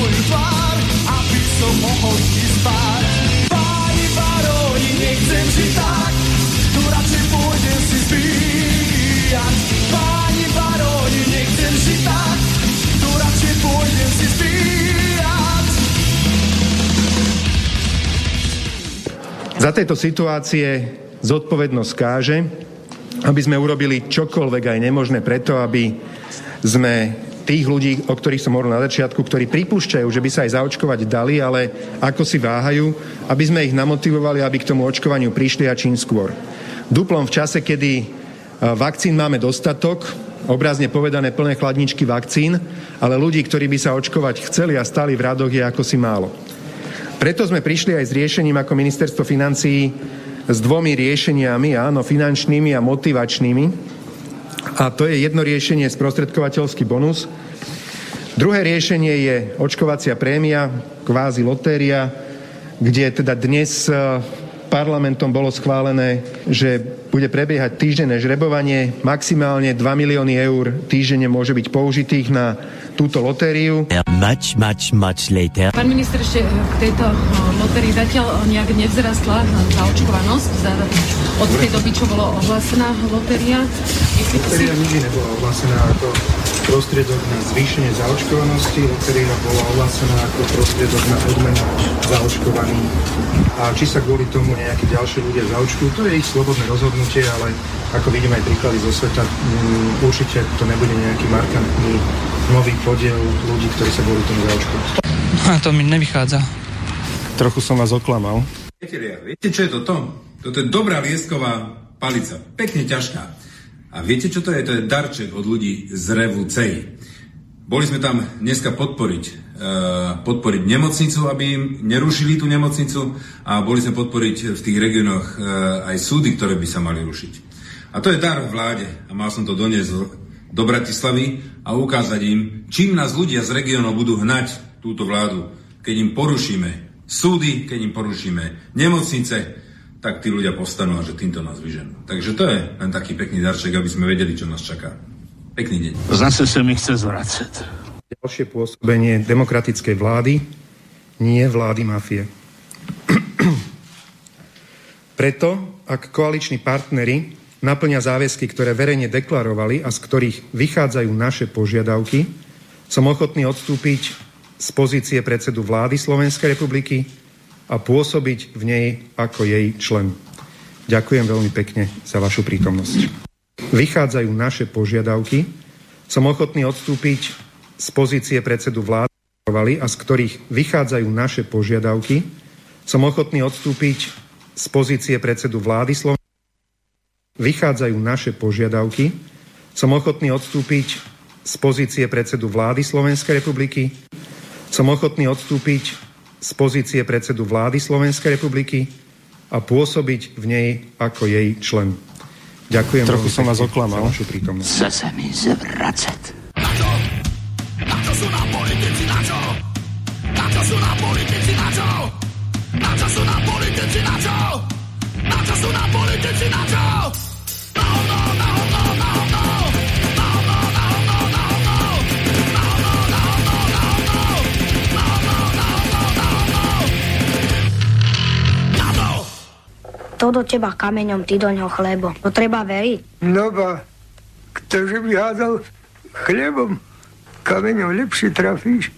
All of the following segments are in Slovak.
tvoju tvár, aby som mohol ti spáť. Páni, baroni, nechcem žiť tak, tu radšej pôjdem si zbíjať. Páni, baroni, nechcem žiť tak, tu radšej pôjdem si zbíjať. Za tejto situácie zodpovednosť káže, aby sme urobili čokoľvek aj nemožné preto, aby sme tých ľudí, o ktorých som hovoril na začiatku, ktorí pripúšťajú, že by sa aj zaočkovať dali, ale ako si váhajú, aby sme ich namotivovali, aby k tomu očkovaniu prišli a čím skôr. Duplom v čase, kedy vakcín máme dostatok, obrazne povedané plné chladničky vakcín, ale ľudí, ktorí by sa očkovať chceli a stali v radoch, je ako si málo. Preto sme prišli aj s riešením ako ministerstvo financií s dvomi riešeniami, áno, finančnými a motivačnými. A to je jedno riešenie sprostredkovateľský bonus. Druhé riešenie je očkovacia prémia, kvázi lotéria, kde teda dnes parlamentom bolo schválené, že bude prebiehať týždenné žrebovanie. Maximálne 2 milióny eur týždenne môže byť použitých na túto lotériu. Much, much, much later. Pán minister, ešte k tejto lotérii zatiaľ nejak nevzrastla tá očkovanosť od tej doby, čo bola ohlásená lotéria. Lotéria nikdy nebola ohlásená ako prostriedok na zvýšenie zaočkovanosti. Lotéria bola ohlásená ako prostriedok na odmenu zaočkovaných. A či sa kvôli tomu nejakí ďalší ľudia zaočkujú, to je ich slobodné rozhodnutie, ale ako vidíme aj príklady zo sveta, určite to nebude nejaký markantný nový podiel ľudí, ktorí sa budú tomu zaočkovať. A to mi nevychádza. Trochu som vás oklamal. Viete, čo je toto? Toto je dobrá liesková palica. Pekne ťažká. A viete, čo to je? To je darček od ľudí z revu CEI. Boli sme tam dneska podporiť nemocnicu, aby im nerušili tú nemocnicu, a boli sme podporiť v tých regiónoch aj súdy, ktoré by sa mali rušiť. A to je dar vláde. A mal som to doniesť do Bratislavy a ukázať im, čím nás ľudia z regiónov budú hnať túto vládu. Keď im porušíme súdy, keď im porušíme nemocnice, tak tí ľudia povstanú a že týmto nás vyženú. Takže to je len taký pekný darček, aby sme vedeli, čo nás čaká. Pekný deň. Zase sa mi chce zvracať. Ďalšie pôsobenie demokratickej vlády, nie vlády mafie. Preto, ak koaliční partneri naplňa záväzky, ktoré verejne deklarovali a z ktorých vychádzajú naše požiadavky, som ochotný odstúpiť z pozície predsedu vlády Slovenskej republiky a pôsobiť v nej ako jej člen. Ďakujem veľmi pekne za vašu prítomnosť. Vychádzajú naše požiadavky, som ochotný odstúpiť z pozície predsedu vlády a z ktorých vychádzajú naše požiadavky, som ochotný odstúpiť z pozície predsedu vlády Slovenskej republiky. Vychádzajú naše požiadavky, som ochotný odstúpiť z pozície predsedu vlády Slovenskej republiky, som ochotný odstúpiť z pozície predsedu vlády Slovenskej republiky a pôsobiť v nej ako jej člen. Ďakujem. Trochu som vás oklamal. Zase mi zvracať. Na čo sú nám politici, na čo? Na čo sú nám politici, na čo? Na čo sú nám politici, na čo? Na čo sú nám politici, na čo? To do teba kameňom, ty do ňoho chlebo. To treba veriť. No ba, ktože by hádal chlebom, kameňom lepšie trafíš.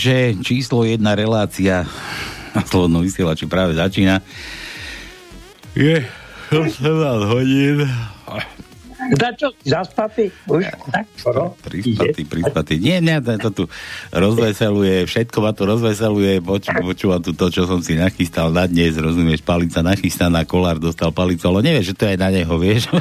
Takže číslo 1 relácia na Slobodnom vysielači práve začína. Je 18 hodín. Začo? Zaspatý? Už? Tak, prispatý. Nie, mňa to tu rozveseluje, všetko ma to rozveseluje, počúvam tu to, čo som si nachystal na dnes, rozumieš, palica nachystaná, kolár dostal palicu, ale nevieš, že to aj na neho, vieš?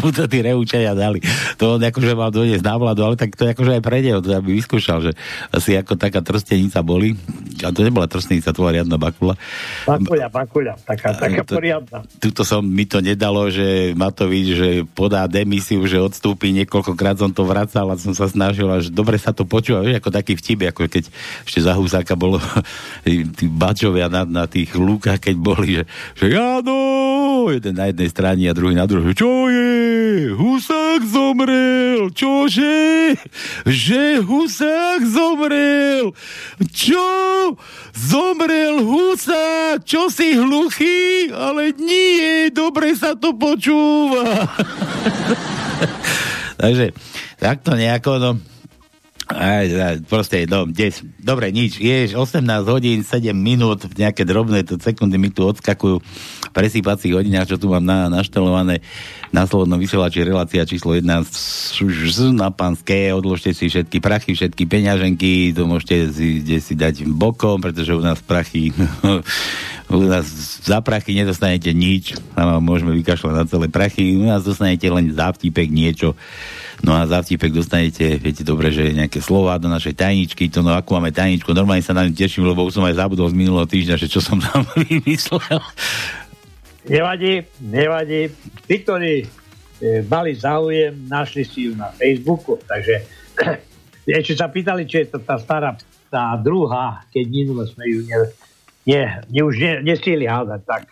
Mu to tí reučenia dali. To on akože mal doniesť na vládu, ale tak to akože aj pre neho, to aby vyskúšal, že asi ako taká trstenica boli, a to nebola trstenica, to bola riadna bakula. Bakula, taká poriadna. Tuto mi to nedalo, že Matovič, že podá demisiu, že odstúpi, niekoľkokrát som to vracal a som sa snažil, až dobre sa to počúva, vieš, ako taký vtip, ako keď ešte za Husáka bolo tí bačovia na tých lúkach, keď boli, že áno, jeden na jednej strane a druhý na druhej, čo je? Husák zomrel, čože? Že Husák zomrel, čo? Zomrel Husák, čo si hluchý? Ale nie, dobre sa to počúva. Takže takto nejako, no proste, no, dobre, nič, je 18 hodín, 7 minút, nejaké drobné sekundy mi tu odskakujú v presýpacích hodinách, čo tu mám naštelované na Slobodnom vysielači, relácia číslo 1 na panské, odložte si všetky prachy, všetky peňaženky, to môžete si dať bokom, pretože u nás prachy, u nás za prachy nedostanete nič, môžeme vykašľať na celé prachy, u nás dostanete len závtipek niečo. No a za vtipek dostanete, viete dobre, že nejaké slova do našej tajničky, to no akú máme tajničku, normálne sa na ňu teším, lebo už som aj zabudol z minulého týždňa, že čo som tam vymyslel. Nevadí. Tí, ktorí mali záujem, našli si ju na Facebooku, takže ešte sa pýtali, či je to tá stará, tá druhá, keď minule sme ju nestihli hádať, tak.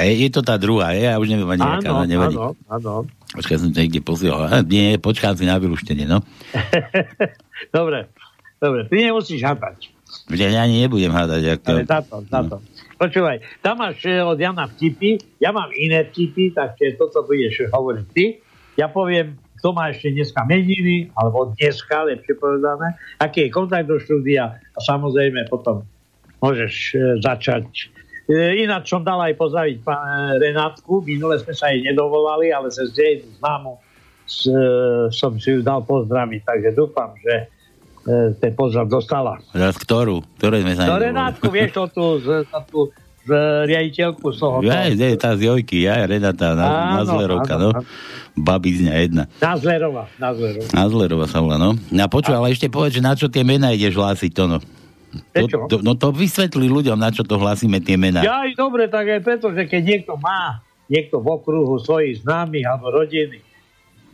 Je to tá druhá, ja už neviem ani nejaká, ale nevadí. Áno. Počkaj, som to niekde posielal. Nie, počkám si na vylúštenie, no. Dobre, ty nemusíš hádať. Ja ani nebudem hádať. Ale táto. Počúvaj, tam máš od Jana vtipy, ja mám iné vtipy, takže to, čo budeš hovoriť ty, ja poviem, kto má ešte dneska meniny, alebo dneska, lepšie povedané, aký je kontakt do štúdia a samozrejme potom môžeš začať. Ináč som dal aj pozdraviť Renátku, minule sme sa jej nedovolali, ale cez jej známu som si ju dal pozdraviť, takže dúfam, že ten pozdrav dostala. Ktorú? Ktoré sme sa nedovolali? Renátku, vieš, to tu z riaditeľku z toho. Tá z Jojky, Renáta Nádzlerová, no. Babizňa jedna. Nádzlerová sa volá, no. A počuj, ale ešte povedz, že na čo tie mená ideš hlásiť, to no. To vysvetlí ľuďom, na čo to hlásime tie mená. Aj dobre, tak aj preto, že keď niekto v okruhu svojich známych alebo rodiny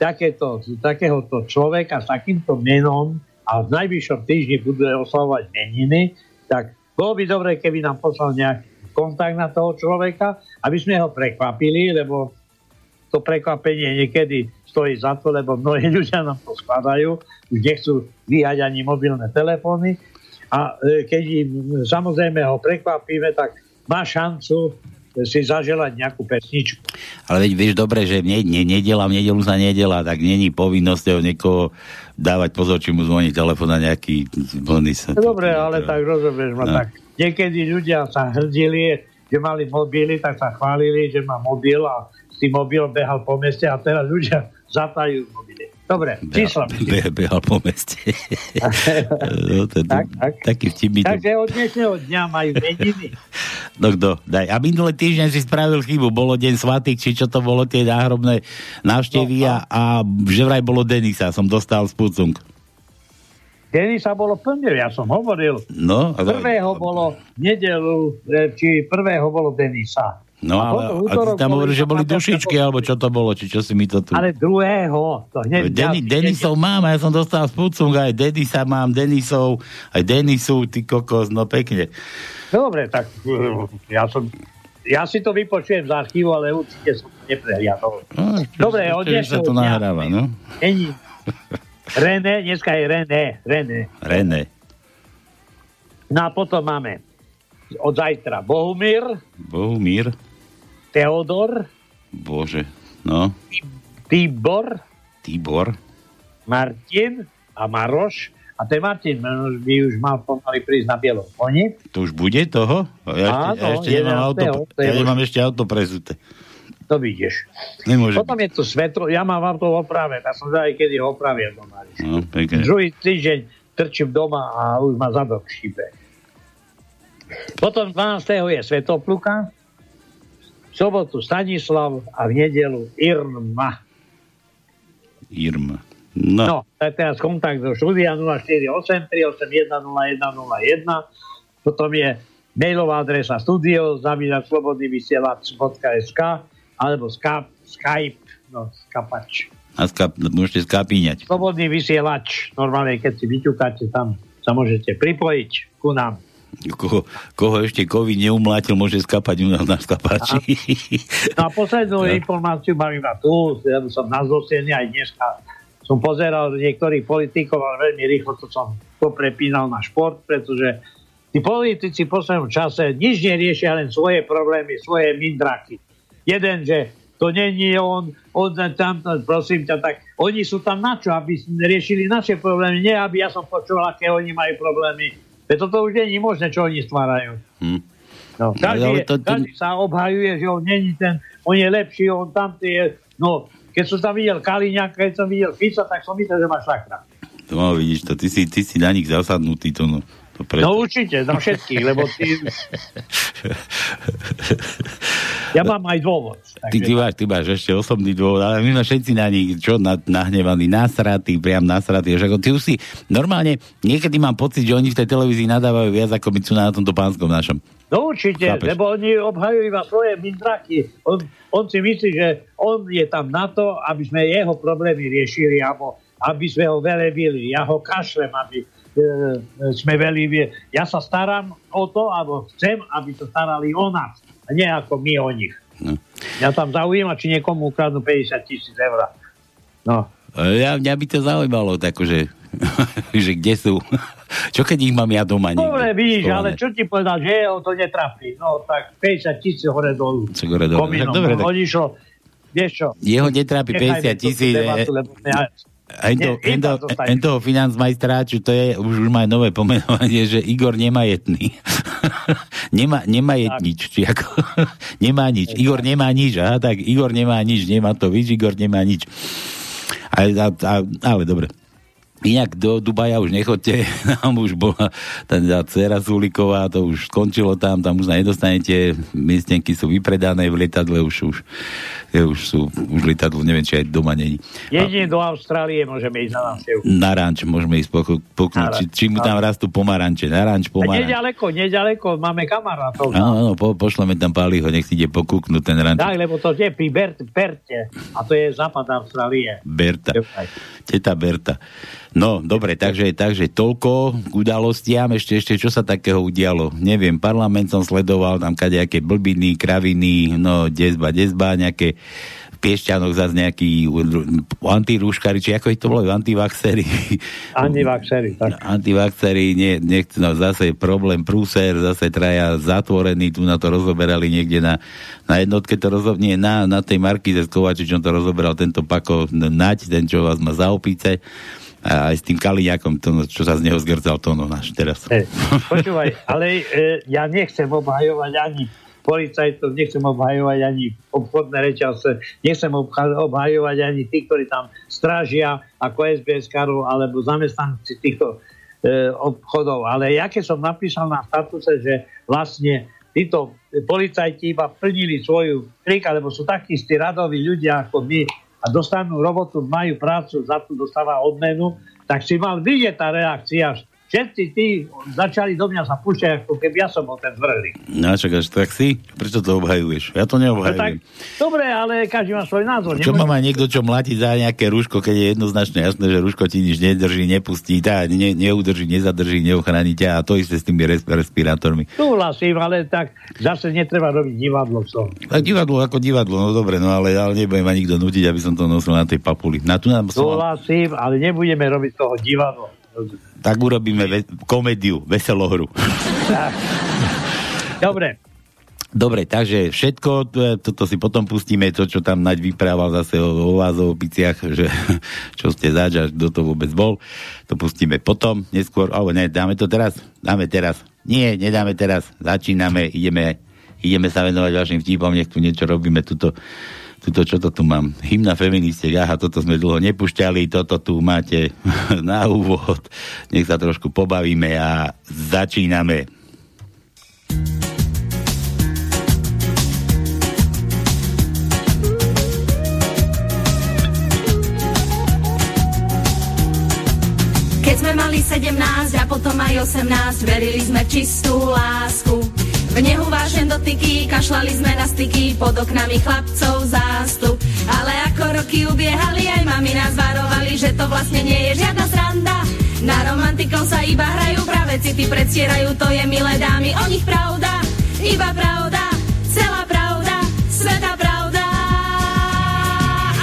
takéhoto človeka s takýmto menom a v najbližšom týždni budú oslavovať meniny, tak bolo by dobre, keby nám poslal nejaký kontakt na toho človeka, aby sme ho prekvapili, lebo to prekvapenie niekedy stojí za to, lebo mnohí ľudia nám to skladajú, už nechcú vyhať ani mobilné telefóny. A keď im samozrejme ho prekvapíme, tak má šancu si zaželať nejakú pesničku. Ale vieš dobre, že v nedelu sa nedelá, tak není povinnosť niekoho dávať pozor, či mu zvoní telefón na nejaký zvoní sa. Dobre, ale tak rozumieš ma, tak niekedy ľudia sa hrdili, že mali mobily, tak sa chválili, že má mobil a s tým mobilom behal po meste a teraz ľudia zatajú mobily. Dobre, číslo. Behal po meste. No, tak. Taký vtip. Takže od dnešného dňa majú meniny. No kto? Daj. A minulý týždeň si spravil chybu. Bolo deň svatých, či čo to bolo, tie náhrobné návštevy a že vraj bolo Denisa. Som dostal spúcunk. Denisa bolo plne, ja som hovoril. No, prvého bolo nedelu, či prvého bolo Denisa. No ale tam hovorí, že boli dušičky, alebo čo to bolo, či čo si mi to tu... Ale druhého, to hneď... Denisov mám, ja som dostal spúcung, aj Denisa mám, Denisov, aj Denisu, ty kokos, no pekne. Dobre, tak ja si to vypočujem z archívu, ale určite som to neprehliadol. Dobre, odnešujem. To nahráva, no? René, dneska je René. No a potom máme od zajtra Bohumír. Teodor. Bože, no. Tibor. Martin a Maroš. A A ten Martin by už mal pomaly prísť na bielom koni. To už bude toho? Ja nemám ešte auto prezuté. To vidíš. Potom je tu svetlo, ja mám vám to opravené. Ja som zvedavý, kedy ho opravia doma. No, druhý týždeň trčím doma a už ma zadok šípe. Potom 12. je Svetopluka, v sobotu Stanislav a v nedelu Irma. Irma. No. No, tak teraz kontakt do štúdia 0483810101. Potom je mailová adresa studio@slobodnyvysielac.sk alebo Skype, no skapač. A môžete skapíňať. Slobodný vysielač, normálne keď si vyťukáte, tam sa môžete pripojiť ku nám. Koho ešte COVID neumlátil, môže skapať u nás na skapači. A poslednú informáciu mám iba tu, ja som nazdoslený aj dneska. Som pozeral niektorých politikov, ale veľmi rýchlo to som poprepínal na šport, pretože tí politici v poslednom čase nič neriešia, len svoje problémy, svoje mindraky. Jeden, že to není on tam, prosím ťa, tak oni sú tam na čo, aby riešili naše problémy, nie aby ja som počul, aké oni majú problémy. Preto to už není možné, čo oni stvárajú. No, každý sa obhajuje, že on není ten, on je lepší, on tamtý je, no. Keď som tam videl Kaliňa, keď som videl Fica, tak som myslel, že má šakra. No, vidíš to, ty si na nich zasadnutý, to no. To no určite, na všetkých, lebo ty... Ja mám aj dôvod. Takže... Ty máš ešte osobný dôvod, ale my sme všetci na nich, čo, nahnevaní, nasratí, priam nasratí. Ty už si, normálne, niekedy mám pocit, že oni v tej televízii nadávajú viac, ako my sú na tomto pánskom našom. No určite, chápeš? Lebo oni obhajujú iba svoje mindraky. On si myslí, že on je tam na to, aby sme jeho problémy riešili, alebo aby sme ho velebili. Ja ho kašlem, aby sme velebili. Ja sa starám o to, alebo chcem, aby to starali o nás, a nie ako my o nich. No. Ja tam zaujíma, či niekomu ukradnú 50 000 eur. No. Mňa by to zaujímalo, takže... že kde sú? Čo keď ich mám ja doma? Dobre, vidíš, ale čo ti povedal, že ho to netrafí. No tak 50 000 hore dolu. Dobre, tak... On išlo, vieš čo? Jeho netrápi 50 000. A toho financmajstráču, to je, už má nové pomenovanie, že Igor nemajetný. Nemajetnič. Nemá nič. Igor nemá nič. Aha, tak Igor nemá nič. Nemá to, víš, Igor nemá nič. Ale dobre. Inak do Dubaja už nechoďte, tam už bola tá dcera Suliková, to už skončilo tam už nedostanete, miestenky sú vypredané v lietadle, už lietadlo, neviem, či aj doma není. Jedine do Austrálie môžeme ísť na návštevu. Na ranč môžeme ísť poknúť, či mu tam rastú pomaranče, na ranč pomaranče. Neďaleko, máme kamarátov. Áno, pošleme tam Páliho, nech si ide pokúknúť ten ranč. Tak, lebo to je Berte, a to je západ Austrálie. Berta, teta Berta. No, dobre, takže toľko k udalostiam, ešte čo sa takého udialo? Neviem, parlament som sledoval, tam kadejaké blbiny, kraviny, no, desba, nejaké v Piešťanoch zase nejaký antirúškari, či ako ich to bolo, antivaxeri. Antivaxeri, tak. Antivaxeri, nechcú, no, zase problém, prúser, zase traja zatvorený, tu na to rozoberali niekde na jednotke to rozoberali, na tej Markize Kovačičom to rozoberal tento Pako Naď, ten, čo vás má za opíce. A aj s tým Kaliňakom, čo sa z neho zgrcal, to ono náš teraz. Počúvaj, ale ja nechcem obhajovať ani policajtov, nechcem obhajovať ani obchodné reťazce, nechcem obhajovať ani tých, ktorí tam strážia ako SBS-karov alebo zamestnanci týchto obchodov. Ale ja keď som napísal na statuse, že vlastne títo policajti iba plnili svoju trik, alebo sú takí istí radoví ľudia ako my, a dostanú robotu, majú prácu, za to dostáva odmenu, tak si mal vidieť tá reakcia. Všetci tí začali do mňa sa púšťať, ako keby ja som bol ten zvrhlý. No, čakáš, tak si? Prečo to obhajuješ? Ja to neobhajujem. No, dobre, ale každý má svoj názor. Čo má niekto, čo mláti za nejaké rúško, keď je jednoznačne jasné, že rúško ti nič nedrží, nepustí, neudrží, nezadrží, neochrání ťa, a to isté s tými respirátormi. Súhlasím, ale tak zase netreba robiť divadlo. Tak divadlo ako divadlo, no dobre, no ale nebudem ma nikto nútiť, aby som to nosil na tej papuli. Súhlasím, ale nebudeme robiť toho divadlo. Tak urobíme komédiu, veselohru. Tak. Dobre. Dobre, takže všetko, toto si potom pustíme, to, čo tam Naď vyprával zase o vás, o piciach, že čo ste zač, až kto to vôbec bol, to pustíme potom, neskôr, alebo ne, dáme to teraz? Dáme teraz. Nie, nedáme teraz, začíname, ideme sa venovať vašim vtipom, nech tu niečo robíme, tuto, čo to tu mám? Hymna feministiek, aha, toto sme dlho nepúšťali, toto tu máte na úvod, nech sa trošku pobavíme a začíname. Keď sme mali 17 a potom aj 18, verili sme v čistú lásku. V nehu vášen dotyky, kašľali sme na styky, pod oknami chlapcov zástup. Ale ako roky ubiehali, aj mami nás varovali, že to vlastne nie je žiadna sranda. Na romantikov sa iba hrajú, práve city predstierajú, to je milé dámy, o nich pravda, iba pravda, celá pravda, sveta pravda.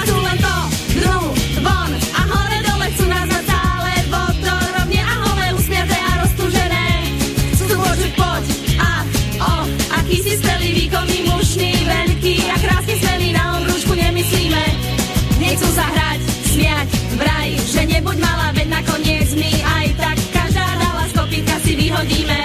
A tu len to, dnu, von a hore dole chcú nás na stále vodorovne a holé usmiate a roztúžené. Chcú počuť poď a o, aký si stelý, výkonný, mušný, veľký a krásny stelý, na obrúšku nemyslíme. Nechcú sa hrať, smiať, vraj, že nebuď malá, veď nakoniec my aj tak každá dala z kopítka si vyhodíme.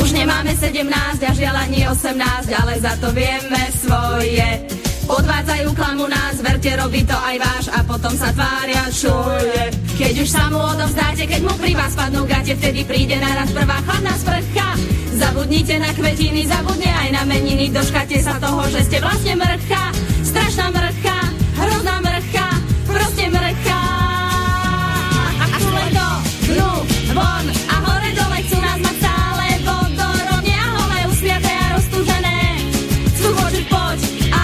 Už nemáme 17 a žiaľ ani 18, ale za to vieme svoje. Odvádzajú klamu nás, verte, robí to aj váš a potom sa tvária šuje. Keď už sa mu odovzdáte, keď mu pri vás padnú gate, vtedy príde naraz prvá chladná sprcha. Zabudnite na kvetiny, zabudne aj na meniny, doškate sa toho, že ste vlastne mrcha. Strašná mrcha, hrozná mrcha, proste mrcha. A tu len to, dnu, von a hore dole chcú nás mať stále vodorovne a holé usmiate a roztúžené. Chcú počuť poď a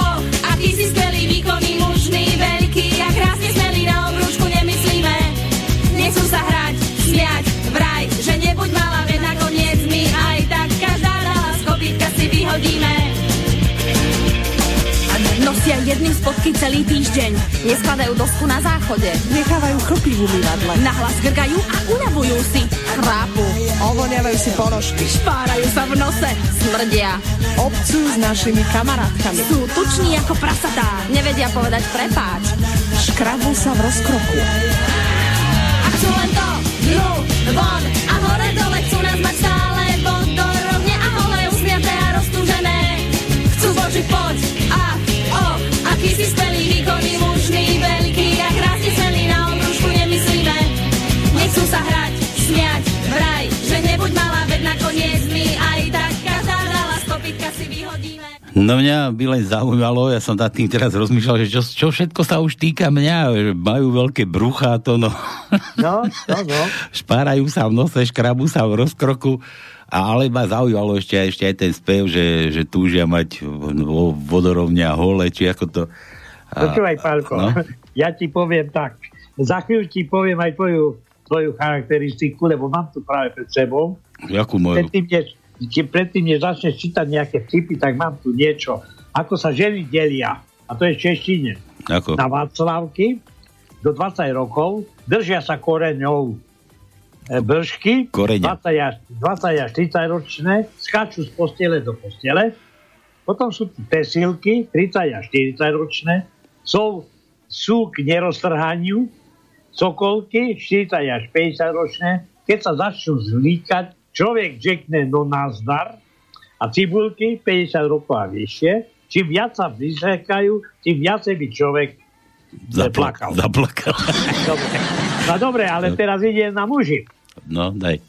oh, aký si skvelý, výkonný, mužný, veľký a krásne smelý, na obrúčku nemyslíme. Nechcú sa hrať, smiať, vraj, že nebuď malá, veď nakoniec my aj tak každá dala z kopítka si vyhodíme. Nosia jedným spodky celý týždeň, neskladajú dosku na záchode, nechávajú chlpy v umývadle, nahlas grgajú a unavujú si, chrápu, ovoniavajú si ponožky, špárajú sa v nose, smrdia, obcujú s našimi kamarátkami, sú tuční ako prasatá, nevedia povedať prepáč, škrabú sa v rozkroku. A chcú len to, dnu, von a hore dole chcú nás mať stále vodorovne a holé usmiate a roztúžené, chcú voči poď a aký si stelý, výkonný, mužný, veľký a krásny stelý, na obrúšku nemyslíme. Nechcú sa hrať, smiať, vraj, že nebuď malá, veď nakoniec my aj tak každá dala z kopytka si vyhodíme. No mňa by len zaujímalo, ja som nad tým teraz rozmýšľal, že čo všetko sa už týka mňa, že majú veľké bruchá, to no. No. Špárajú sa v nose, škrabú sa v rozkroku. Ale ma zaujalo ešte aj ten spev, že túžia mať vodorovňa hole, či ako to... Počúvaj, Paľko, no? Ja ti poviem tak. Za chvíľu ti poviem aj tvoju charakteristiku, lebo mám tu práve pred sebou. Jakú moju? Predtým, než začneš čítať nejaké vtipy, tak mám tu niečo. Ako sa ženy delia, a to je v češtine. Ako? Na Václavky do 20 rokov držia sa koreňov. Bršky, 20 až 30 ročné, skáču z postele do postele. Potom sú pesilky, 30 až 40 ročné, sú k neroztrhaniu, sokolky, 40 až 50 ročné. Keď sa začnú zlíkať, človek žekne no nazdar a cibulky 50 rokov a vyššie. Čím viac sa vyzrekajú, tým viacej by človek zaplakal. No dobre, ale teraz ide na muži. No, daj.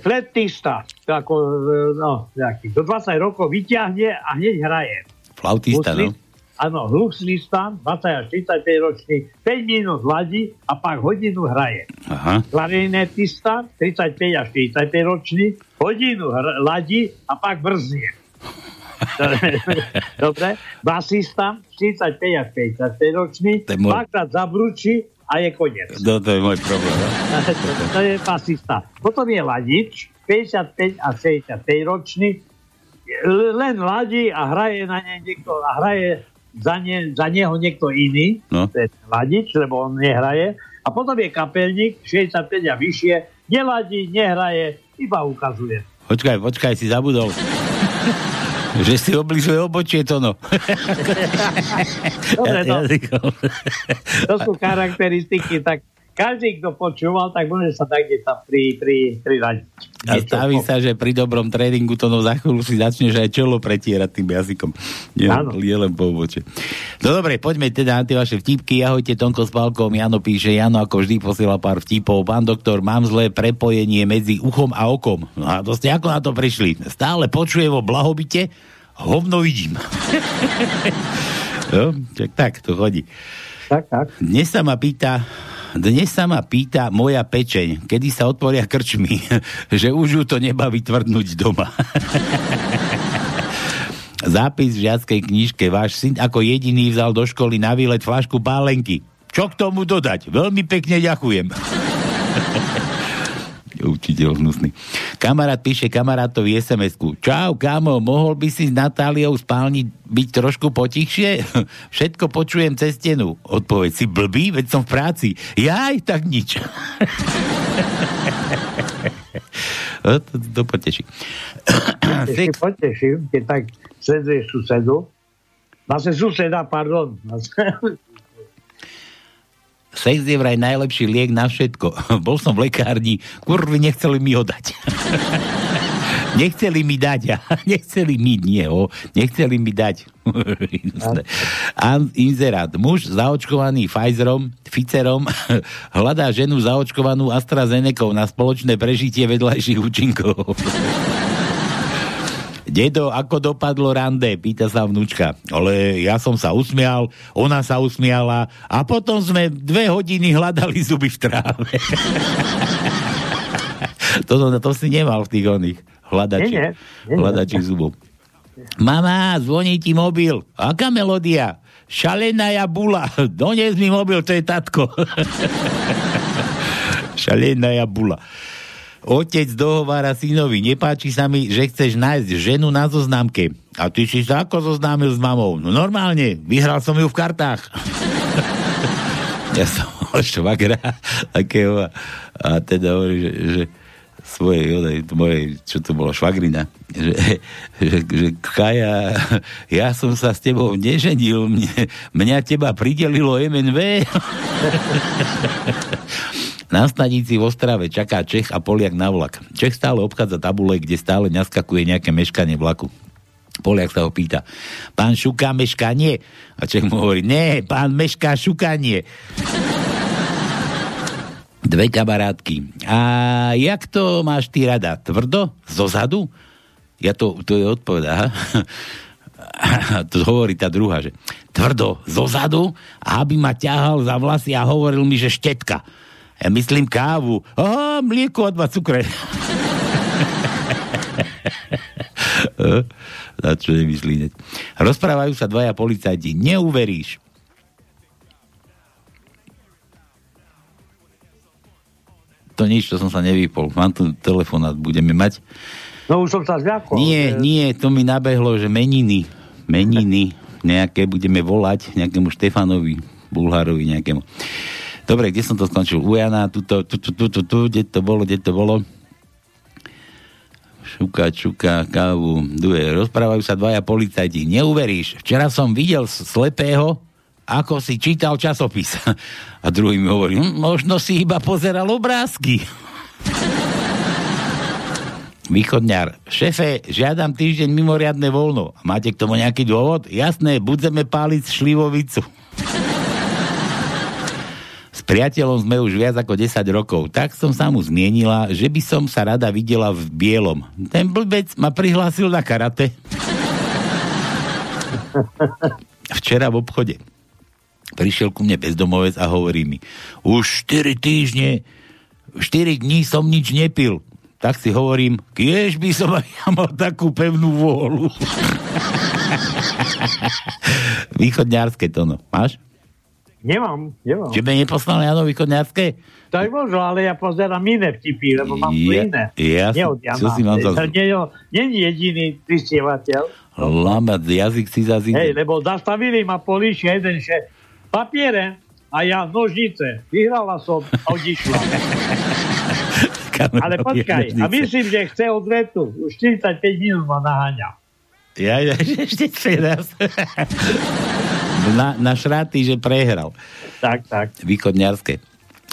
Flautista, do 20 rokov vyťahne a hneď hraje. Flautista, no? Áno, huslista, 20 až 35 ročný, 5 minút hladí a pak hodinu hraje. Aha. Klarinetista, 35 až 45 ročný, hodinu hladí a pak brznie. Dobre, basista, 45 až 55 ročný, dvakrát zabručí a je koniec. No, to je môj problém. To je basista. Potom je ladič, 55 a 65 ročný. Len ladí a hraje na nej niekto a hraje za neho niekto iný, no. To je ladič, lebo on nehraje. A potom je kapelník, 65 a vyššie, neladí, nehraje, iba ukazuje. Počkaj, si zabudol. Že si obližuje obočie to, no. Dobre, no. To sú charakteristiky, tak každý, kto počúval, tak môže sa tak kde sa priradiť. A staví sa, že pri dobrom tréningu to no za chvíľu si začneš aj čelo pretierať tým jazykom. Nie len po obočie. No dobre, poďme teda na tie vaše vtipky. Ahojte, Tonko s Paľkom. Jano píše, Jano ako vždy posiela pár vtipov. Pán doktor, mám zlé prepojenie medzi uchom a okom. No a to ste ako na to prišli? Stále počujem o blahobite, hovno vidím. No, tak, to chodí. Tak. Dnes sa ma pýta moja pečeň, kedy sa otvoria krčmy, že už ju to nebaví tvrdnúť doma. Zápis v žiackej knižke. Váš syn ako jediný vzal do školy na výlet fľašku pálenky. Čo k tomu dodať? Veľmi pekne ďakujem. Učiteľ hnusný. Kamarát píše kamarátovi SMS-ku. Čau, kámo, mohol by si s Natáliou spálni byť trošku potichšie? Všetko počujem cez stenu. Odpoveď, si blbý? Veď som v práci. Jaj, tak nič. To poteší. Poteším, keď tak sleduješ susedu. Sex je vraj najlepší liek na všetko. Bol som v lekárni, kurvy, nechceli mi dať. Inzerát. Muž zaočkovaný Pfizerom hľadá ženu zaočkovanú AstraZenecou na spoločné prežitie vedľajších účinkov. Dedo, ako dopadlo rande? Pýta sa vnúčka. Ale ja som sa usmial, ona sa usmiala a potom sme 2 hodiny hľadali zuby v tráve. to si nemal v tých oných hľadačích zubov. Mama, zvoní ti mobil. Aká melódia? Šalená jabula. Donies mi mobil, to je tatko. Šalená jabula. Otec dohovára synovi, nepáči sa mi, že chceš nájsť ženu na zoznamke. A ty si sa ako zoznámil s mamou? No normálne, vyhral som ju v kartách. Ja som mal švagra takého a teda hovorí, že mojej, čo to bolo, švagrina, že Kaja, ja som sa s tebou neženil, mňa teba pridelilo MNV. Na stanici v Ostrave čaká Čech a Poliak na vlak. Čech stále obchádza tabule, kde stále naskakuje nejaké meškanie vlaku. Poliak sa ho pýta, pán šuká meškanie? A Čech mu hovorí, ne, pán mešká šukanie. Dve kamarátky. A jak to máš ty rada? Tvrdo? Zozadu? Ja to je odpovedá. To hovorí tá druhá, že tvrdo zozadu, aby ma ťahal za vlasy a hovoril mi, že štetka. Ja myslím kávu. Aha, mlieko a 2 cukre. Na čo nemyslí? Rozprávajú sa dvaja policajti. Neuveríš. To nič, to som sa nevypol. Mám tu telefonát, budeme mať. No už som sa zľakol. Nie, to mi nabehlo, že meniny. Nejaké budeme volať nejakému Štefanovi, Bulharovi nejakému. Dobre, kde som to skončil? U Jana, tuto, kde to bolo? Šuka, kávu, duje. Rozprávajú sa dvaja policajti. Neuveríš, včera som videl slepého, ako si čítal časopis. A druhý mi hovorí, možno si iba pozeral obrázky. Východňar, šefe, žiadam týždeň mimoriadne voľno. Máte k tomu nejaký dôvod? Jasné, budeme páliť šlivovicu. S priateľom sme už viac ako 10 rokov. Tak som sa mu zmienila, že by som sa rada videla v bielom. Ten blbec ma prihlásil na karate. Včera v obchode prišiel ku mne bezdomovec a hovorí mi, už 4 dní som nič nepil. Tak si hovorím, kiež by som aj ja mal takú pevnú vôľu. Východňárske to no. Máš? Nemám. Čiže neposlal Jano Východňarské? To je možno, ale ja pozerám iné vtipy, lebo mám tu iné. Ja som, nie od Jana. Není jediný pristievateľ. Lámať jazyk si zazíde. Hej, lebo zastavili ma polícia jeden šéf papiere a ja nožnice. Vyhrala som a odišla. Ale počkaj, a myslím, že chce odvetu. Už 45 minút ma naháňa. Ja ešte 14. Na šraty, že prehral. Tak. Východňarské.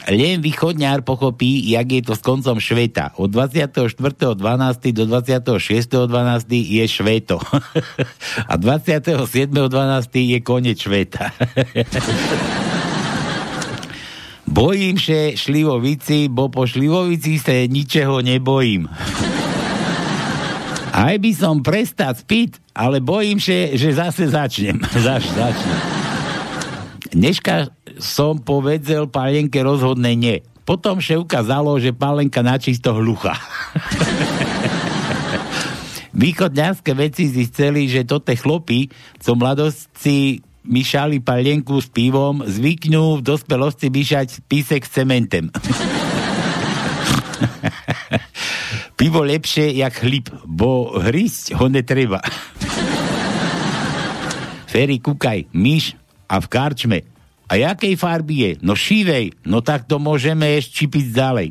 Len východňár pochopí, jak je to s koncom šveta. Od 24.12. do 26.12. je šveto. A 27.12. je koniec šveta. Bojím sa šlivovici, bo po šlivovici sa ničeho nebojím. Aj by som prestal spiť, ale bojím sa, že zase začnem. Dneška som povedzel Pálenke rozhodne nie. Potom sa ukázalo, že Pálenka načisto hlucha. Východňarské veci zistili, že toto chlopy, co mladosti myšali Pálenku s pivom, zvyknú v dospelosti myšať písek s cementem. Pivo lepšie jak chlip, bo hrísť ho netreba. Feri, kúkaj, myš a v karčme. A jakej farby je? No šívej. No tak to môžeme ešte čipiť ďalej.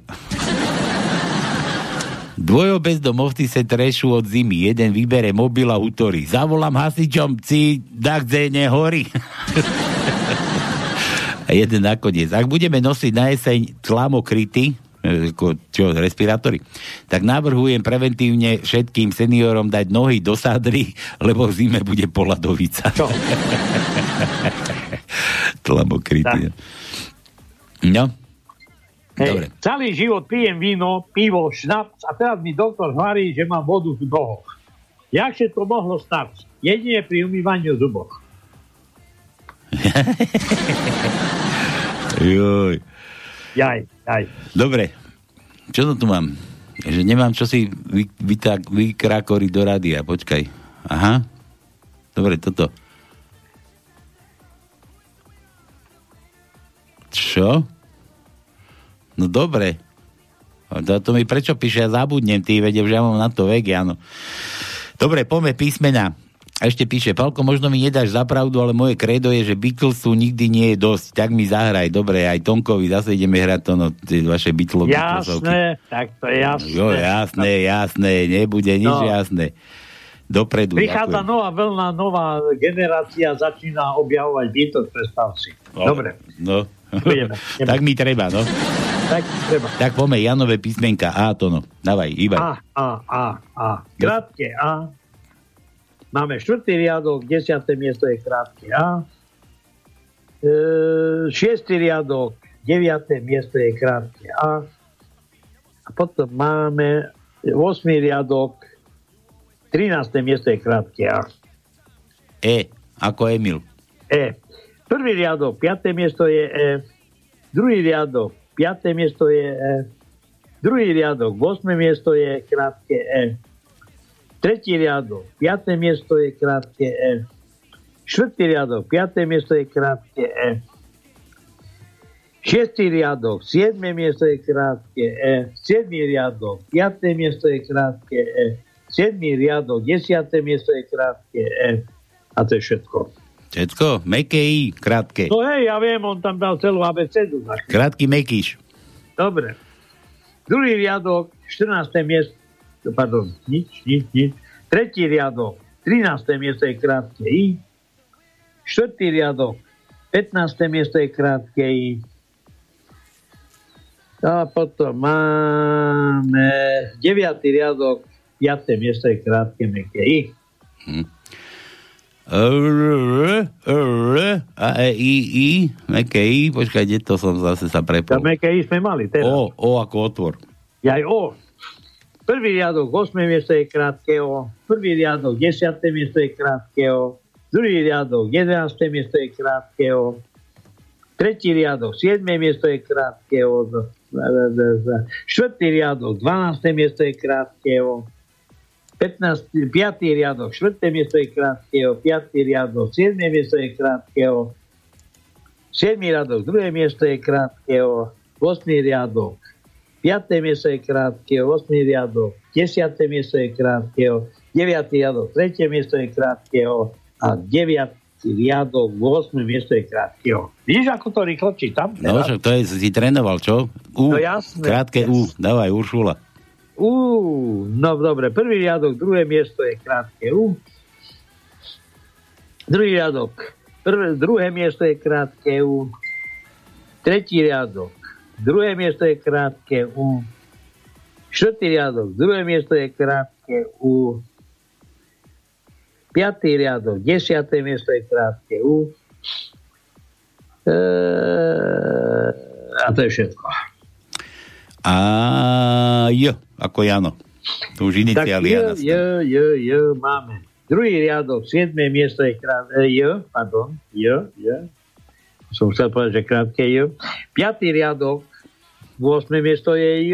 Dvojo bezdomovci sa trešú od zimy. Jeden vybere mobil a utorí. Zavolám hasičom, pci, dakde nehorí. A jeden nakoniec. Ak budeme nosiť na jeseň tlamokryty, respirátory, tak navrhujem preventívne všetkým seniorom dať nohy do sádry, lebo v zime bude poladovica. Čo? Tlamokryty. No. Hej, dobre. Celý život pijem víno, pivo, šnaps a teraz mi doktor hovorí, že mám vodu v zuboch. Jak sa to mohlo stať? Jedine pri umývaniu zubov. Joj. Jaj. Dobre. Čo to tu mám? Že nemám čo si vykrakoriť do rádia. Počkaj. Aha. Dobre, toto. Čo? No dobre. To mi prečo píše? Ja zabudnem, ty vedem, že ja mám na to vek, áno. Dobre, poďme písmena. A ešte píše, Paľko, možno mi nedáš za pravdu, ale moje kredo je, že Beatlesu nikdy nie je dosť. Tak mi zahraj, dobre, aj Tónkovi, zase ideme hrať to, no, tie vaše Beatlesovky. Jasné, tak to je jasné. Jo, jasné, nebude nič jasné. Dopredu. Prichádza ďakujem. Nová vlna, nová generácia začína objavovať Beatles, predstav si. Dobre. No. Tak mi treba, no. Tak poďme, Janové písmenka, A to no. Dávaj, Ivan. A. Krátke A. Máme 4. riadok, 10. miesto je krátke A. 6. riadok, 9. miesto je krátke A. A potom máme 8. riadok, 13. miesto je krátke A. E, ako Emil. E. 1. riadok, 5. miesto je E. 2. riadok, 5. miesto je E. 2. riadok, 8. miesto je krátke E. 3. riadok, 5. miesto je krátke E. 4. riadok, 5. miesto je krátke E. 6. riadok, 7. miesto je krátke E. 7. riadok, 5. miesto je krátke E. 7. riadok, 10. miesto je krátke E. A to je všetko. Všetko? Meké I, krátke. No hej, ja viem, on tam dal celú abecedu. Krátky mekíš. Dobre. 2. riadok, 14. miesto. Pardon, nič. 3. riadok, 13. miesto je krátke I. 4. riadok, 15. miesto je krátke I. A potom máme 9. riadok, 5. miesto je krátke meké I. A I, meké I. Počkaj, kde to som zase sa prepol? Meké I sme mali teraz. O ako otvor. Jaj O. 1. riadok, 8. miesto je krátke O. 1. riadok, 10. miesto je krátke O. 2. riadok, 11. miesto je krátke O. 3. riadok, 7. miesto je krátke O. 4. riadok, 12. miesto je krátke O. 5. riadok, 4. miesto je krátke O. 5. riadok, 7. miesto je krátke O. 7. riadok, 2. miesto je krátke O. 8. riadok, 5. miesto je krátkeho, 8. riadok, 10. miesto je krátkeho, 9. riadok, 3. miesto je krátkeho a 9. riadok, 8. miesto je krátkeho. Vidíš, ako to rýchlo čítam? No, však to je, si trénoval, čo? No jasné. Krátke U, dávaj, Uršula. No dobre, prvý riadok, druhé miesto je krátke U. Druhý riadok, druhé miesto je krátke U. Tretí riadok, druhé miesto je krátke U. Štvrtý riadok, druhé miesto je krátke U. Piatý riadok, desiaté miesto je krátke U. A to je všetko. A J, ako Jano. To už iniciály Jana. Tak J, máme. Druhý riadok, siedme miesto je krátke J. Som chcel povedať, že krátke J. Piatý riadok, 8. miesto je J.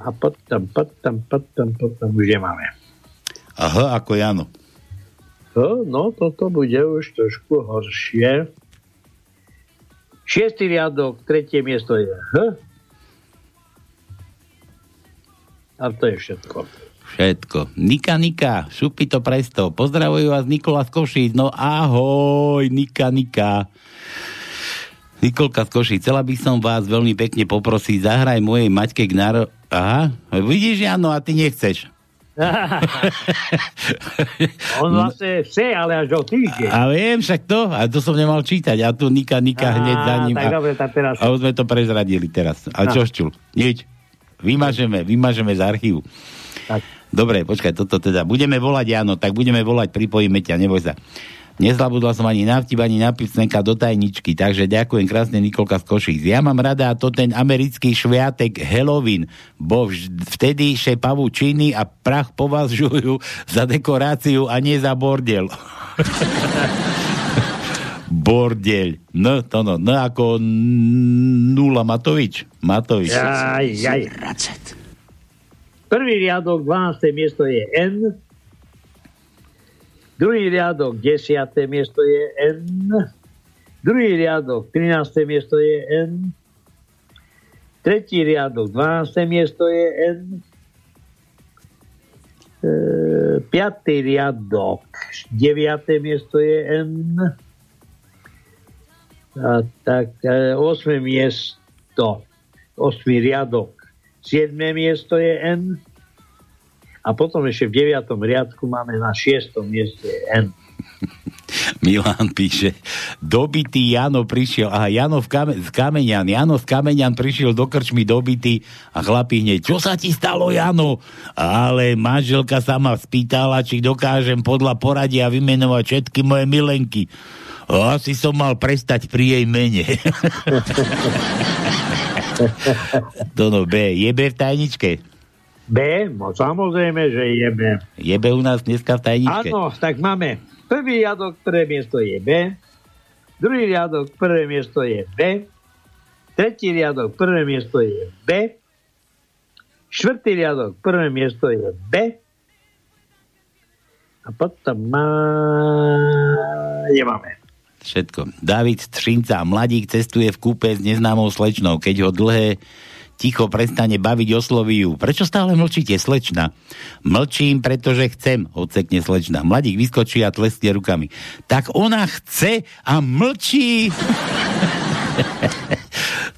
A potom už je máme. Aha, ako Jano. No, toto bude už trošku horšie. Šiestý riadok, tretie miesto je H. A to je všetko. Všetko. Nika, šupi to presto. Pozdravujú vás Nikola z Košíc. No ahoj, Nika. Nikolka z Košíc. Chcela by som vás veľmi pekne poprosiť, zahraj mojej Maťke Gnaro... Aha, vidíš, Jano, a ty nechceš. On vlastne chce, ale až o týždeň. A viem, však to. A to som nemal čítať. A tu Nika hneď za ním. Tak dobre, tak teraz. A už sme to prezradili teraz. A čo šťul? Nič. Vymažeme z archívu. Tak. Dobre, počkaj, toto teda. Budeme volať, Jano, tak budeme volať, pripojíme ťa, neboj sa. Nezabudla som ani na vtip, ani na pipsnenka do tajničky, takže ďakujem krásne, Nikolka z Košíc. Ja mám rada to ten americký šviatek Halloween, bo vtedy šepavú činy a prach považujú za dekoráciu a nie za bordel. Bordeľ. No ako Nula Matovič. Jaj. Prvý riadok, 12. miesto je N. Druhý riadok, 10. miesto je N. Druhý riadok, 13. miesto je N. Tretí riadok, 12. miesto je N. Piatý riadok, 9. miesto je N. A tak 8. miesto, 8. riadok, 7. miesto je N. A potom ešte v 9. riadku máme na 6. mieste N. Milan píše, dobitý Jano prišiel. Aha, Jano z Kamenian. Jano z Kamenian prišiel do krčmy dobitý a chlapí hneď, čo sa ti stalo, Jano? Ale manželka sa ma spýtala, či dokážem podľa poradia vymenovať všetky moje milenky. Asi som mal prestať pri jej mene. Dono B. Je B v tajničke? B, no samozrejme, že je B. Je B u nás dneska v tajničke. Áno, tak máme prvý riadok, prvé miesto je B. Druhý riadok, prvé miesto je B. Tretí riadok, prvé miesto je B. Štvrtý riadok, prvé miesto je B. A potom nemáme. Všetko. Dávid Střinca, mladík cestuje v kúpe s neznámou slečnou, keď ho dlhé ticho prestane baviť, osloví ju. Prečo stále mlčíte, slečna? Mlčím, pretože chcem, odsekne slečna. Mladík vyskočí a tleskne rukami. Tak ona chce a mlčí.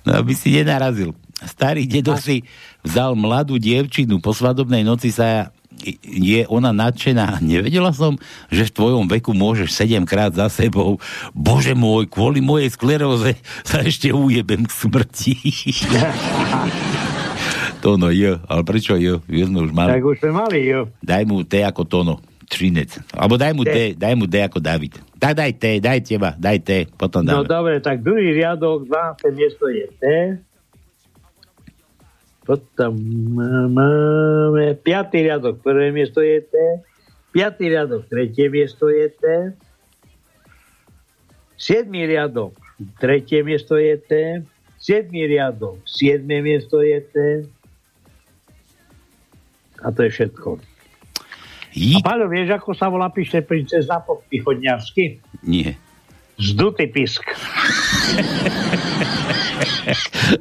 No, aby si nenarazil. Starý dedo si vzal mladú dievčinu. Po svadobnej noci je ona nadšená. Nevedela som, že v tvojom veku môžeš 7-krát za sebou. Bože môj, kvôli mojej skleróze sa ešte ujebem k smrti. Tono, jo. Ale prečo jo? Jo sme už mali. Tak už sme mali, jo. Daj mu T ako Tono. Trinec. Alebo daj mu T. Daj mu D ako David. Tak daj T, daj teba. Daj T, potom dáme. No dobre, tak druhý riadok, 12. miesto je T. Potom máme 5. riadok, prvé miesto je T. 5. riadok, tretie miesto je T. 7. riadok, tretie miesto je T. 7. riadok, 7. miesto je T. A to je všetko. A Paľo, vieš, ako sa volá píšte princezna po východňarsky? Nie. Zdutý pisk.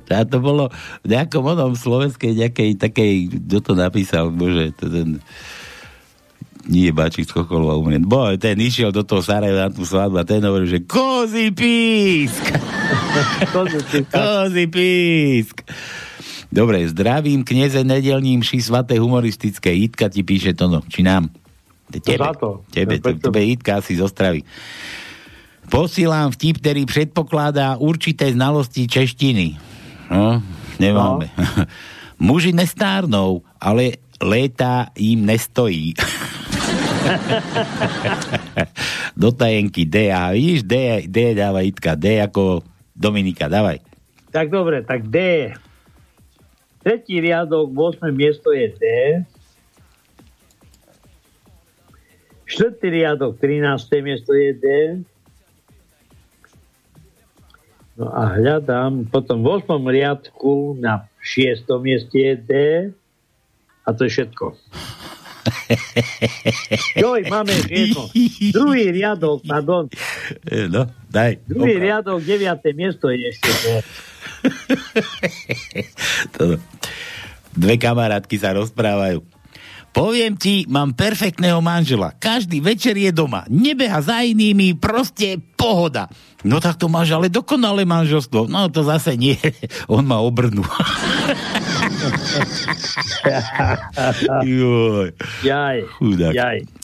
A to bolo v nejakom onom slovenskej nejakej takej, kto to napísal, bože, to ten nie Báčik z Kokolova umrieť. Boj, ten išiel do toho Sarajeva na tú svadbu a ten hovoril, že kozí písk! Kozí písk! Dobre, zdravím knieze nedelním ši svaté humoristické. Jitka ti píše to, no, či nám? Tebe Jitka asi z Ostravy. Posílám vtip, ktorý predpokladá určité znalosti češtiny. No, nemáme. No. Muži nestárnou, ale léta im nestojí. Do tajenky D. Aha, vidíš, D dáva Jitka. D ako Dominika, dávaj. Tak dobre, tak D. Tretí riadok, 8. miesto je D. Štvrtý riadok, 13. miesto je D. No a hľadám, potom v 8. riadku na 6. mieste je D. A to je všetko. Joj, máme všetko. Druhý riadok, pardon. No, daj. Druhý riadok, 9. miesto je ešte D. Dve kamarátky sa rozprávajú. Poviem ti, mám perfektného manžela. Každý večer je doma. Nebeha za inými, proste pohoda. No tak to máš ale dokonalé manželstvo. No to zase nie. On ma obrnú. Jaj.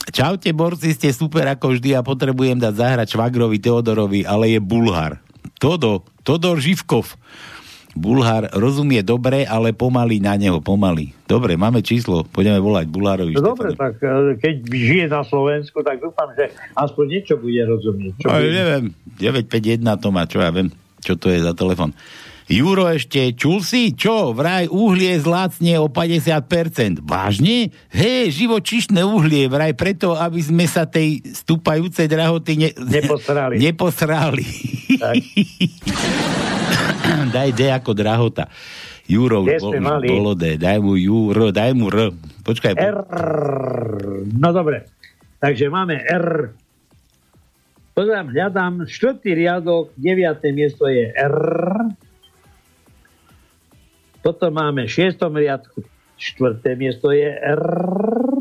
Čaute, borci, ste super ako vždy a potrebujem dať zahrať švagrovi Teodorovi, ale je Bulhar. Teodor Živkov. Bulhár rozumie dobre, ale pomaly. Dobre, máme číslo, pôjdeme volať Bulhárovi. No dobre, tak keď žije na Slovensku, tak dúfam, že aspoň niečo bude rozumieť. No, neviem, 951 to má, čo ja viem, čo to je za telefon. Juro ešte, čul si? Čo? Vraj uhlie zlácne o 50%. Vážne? Hé, živočíšne uhlie, vraj preto, aby sme sa tej stúpajúcej drahoty neposrali. Tak. Daj D ako drahota. Jurov bolo D. Daj mu R. Počkaj. R. No dobre. Takže máme R. Pozrám, hľadám. 4. riadok, 9. miesto je R. Potom máme v 6. riadku, 4. miesto je R.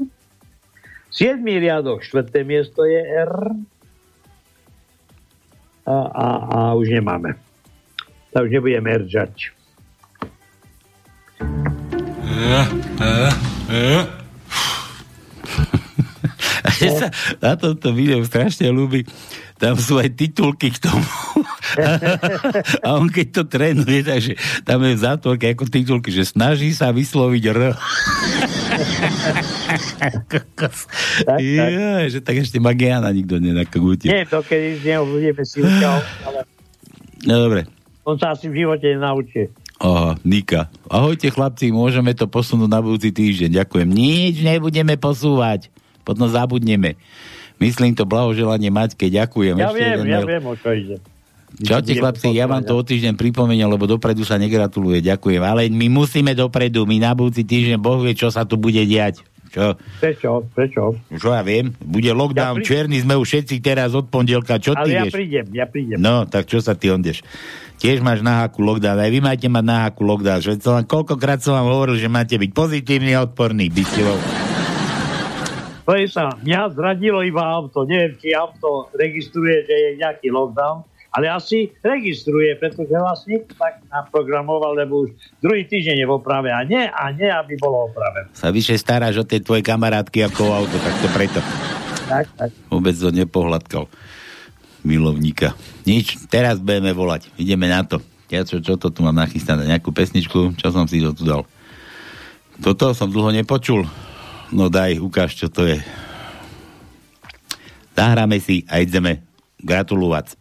7. riadok, 4. miesto je R. A už nemáme. Tak už nebudeme ržať. Ja sa na tomto videu strašne ľúbi. Tam sú aj titulky k tomu. A on keď to trénuje, takže tam je v zátvorke ako titulky, že snaží sa vysloviť R. Ja, že tak ešte Magiana nikto nenakútil. Nie, to keď z neho budeme si učiť. Ale... No dobre. On sa asi v živote nenaučí. Aha, Nika. Ahojte chlapci, môžeme to posunúť na budúci týždeň. Ďakujem. Nič nebudeme posúvať. Potom zabudneme. Myslím to blahoželanie Maťke. Ďakujem. Ja viem, o čo ide. Čaute chlapci, ja vám to o týždeň pripomeniem, lebo dopredu sa negratuluje. Ďakujem. Ale my musíme dopredu. My na budúci týždeň, Boh vie, čo sa tu bude diať. Prečo? Čo ja viem? Bude lockdown, čierny sme už všetci teraz od pondelka. Čo ty vieš? Ale ja prídem. No, tak čo sa ty ondeš? Tiež máš na háku lockdown. Aj vy máte mať na háku lockdown. Koľkokrát som vám hovoril, že máte byť pozitívny a odporný. To je sa. Mňa zradilo iba auto. Neviem, či auto registruje, že je nejaký lockdown. Ale asi registruje, pretože vlastník tak naprogramoval, lebo už druhý týždeň je v oprave. A nie, aby bolo oprave. Sa vyššie staráš o tej tvojej kamarátky ako o auto, tak to preto. Tak. Vôbec to nepohľadkal milovníka. Nič, teraz budeme volať. Ideme na to. Ja čo to tu mám nachystané? Nejakú pesničku? Čo som si to tu dal? Toto som dlho nepočul. No daj, ukáž, čo to je. Zahráme si a ideme gratulovať.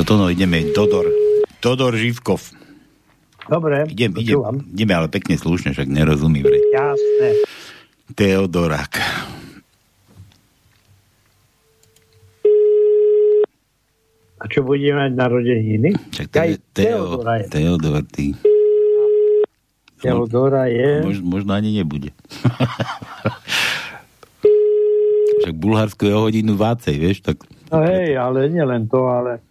No to no, ideme. Teodor Živkov. Dobre, ideme, ale pekne slušne, však nerozumím. Jasné. Teodorák. A čo budeme mať narodeniny? Teodor, ty. Teodora je... Možno ani nebude. Však Bulharsko je o hodinu vácej, vieš, tak... No hej, ale nielen to, ale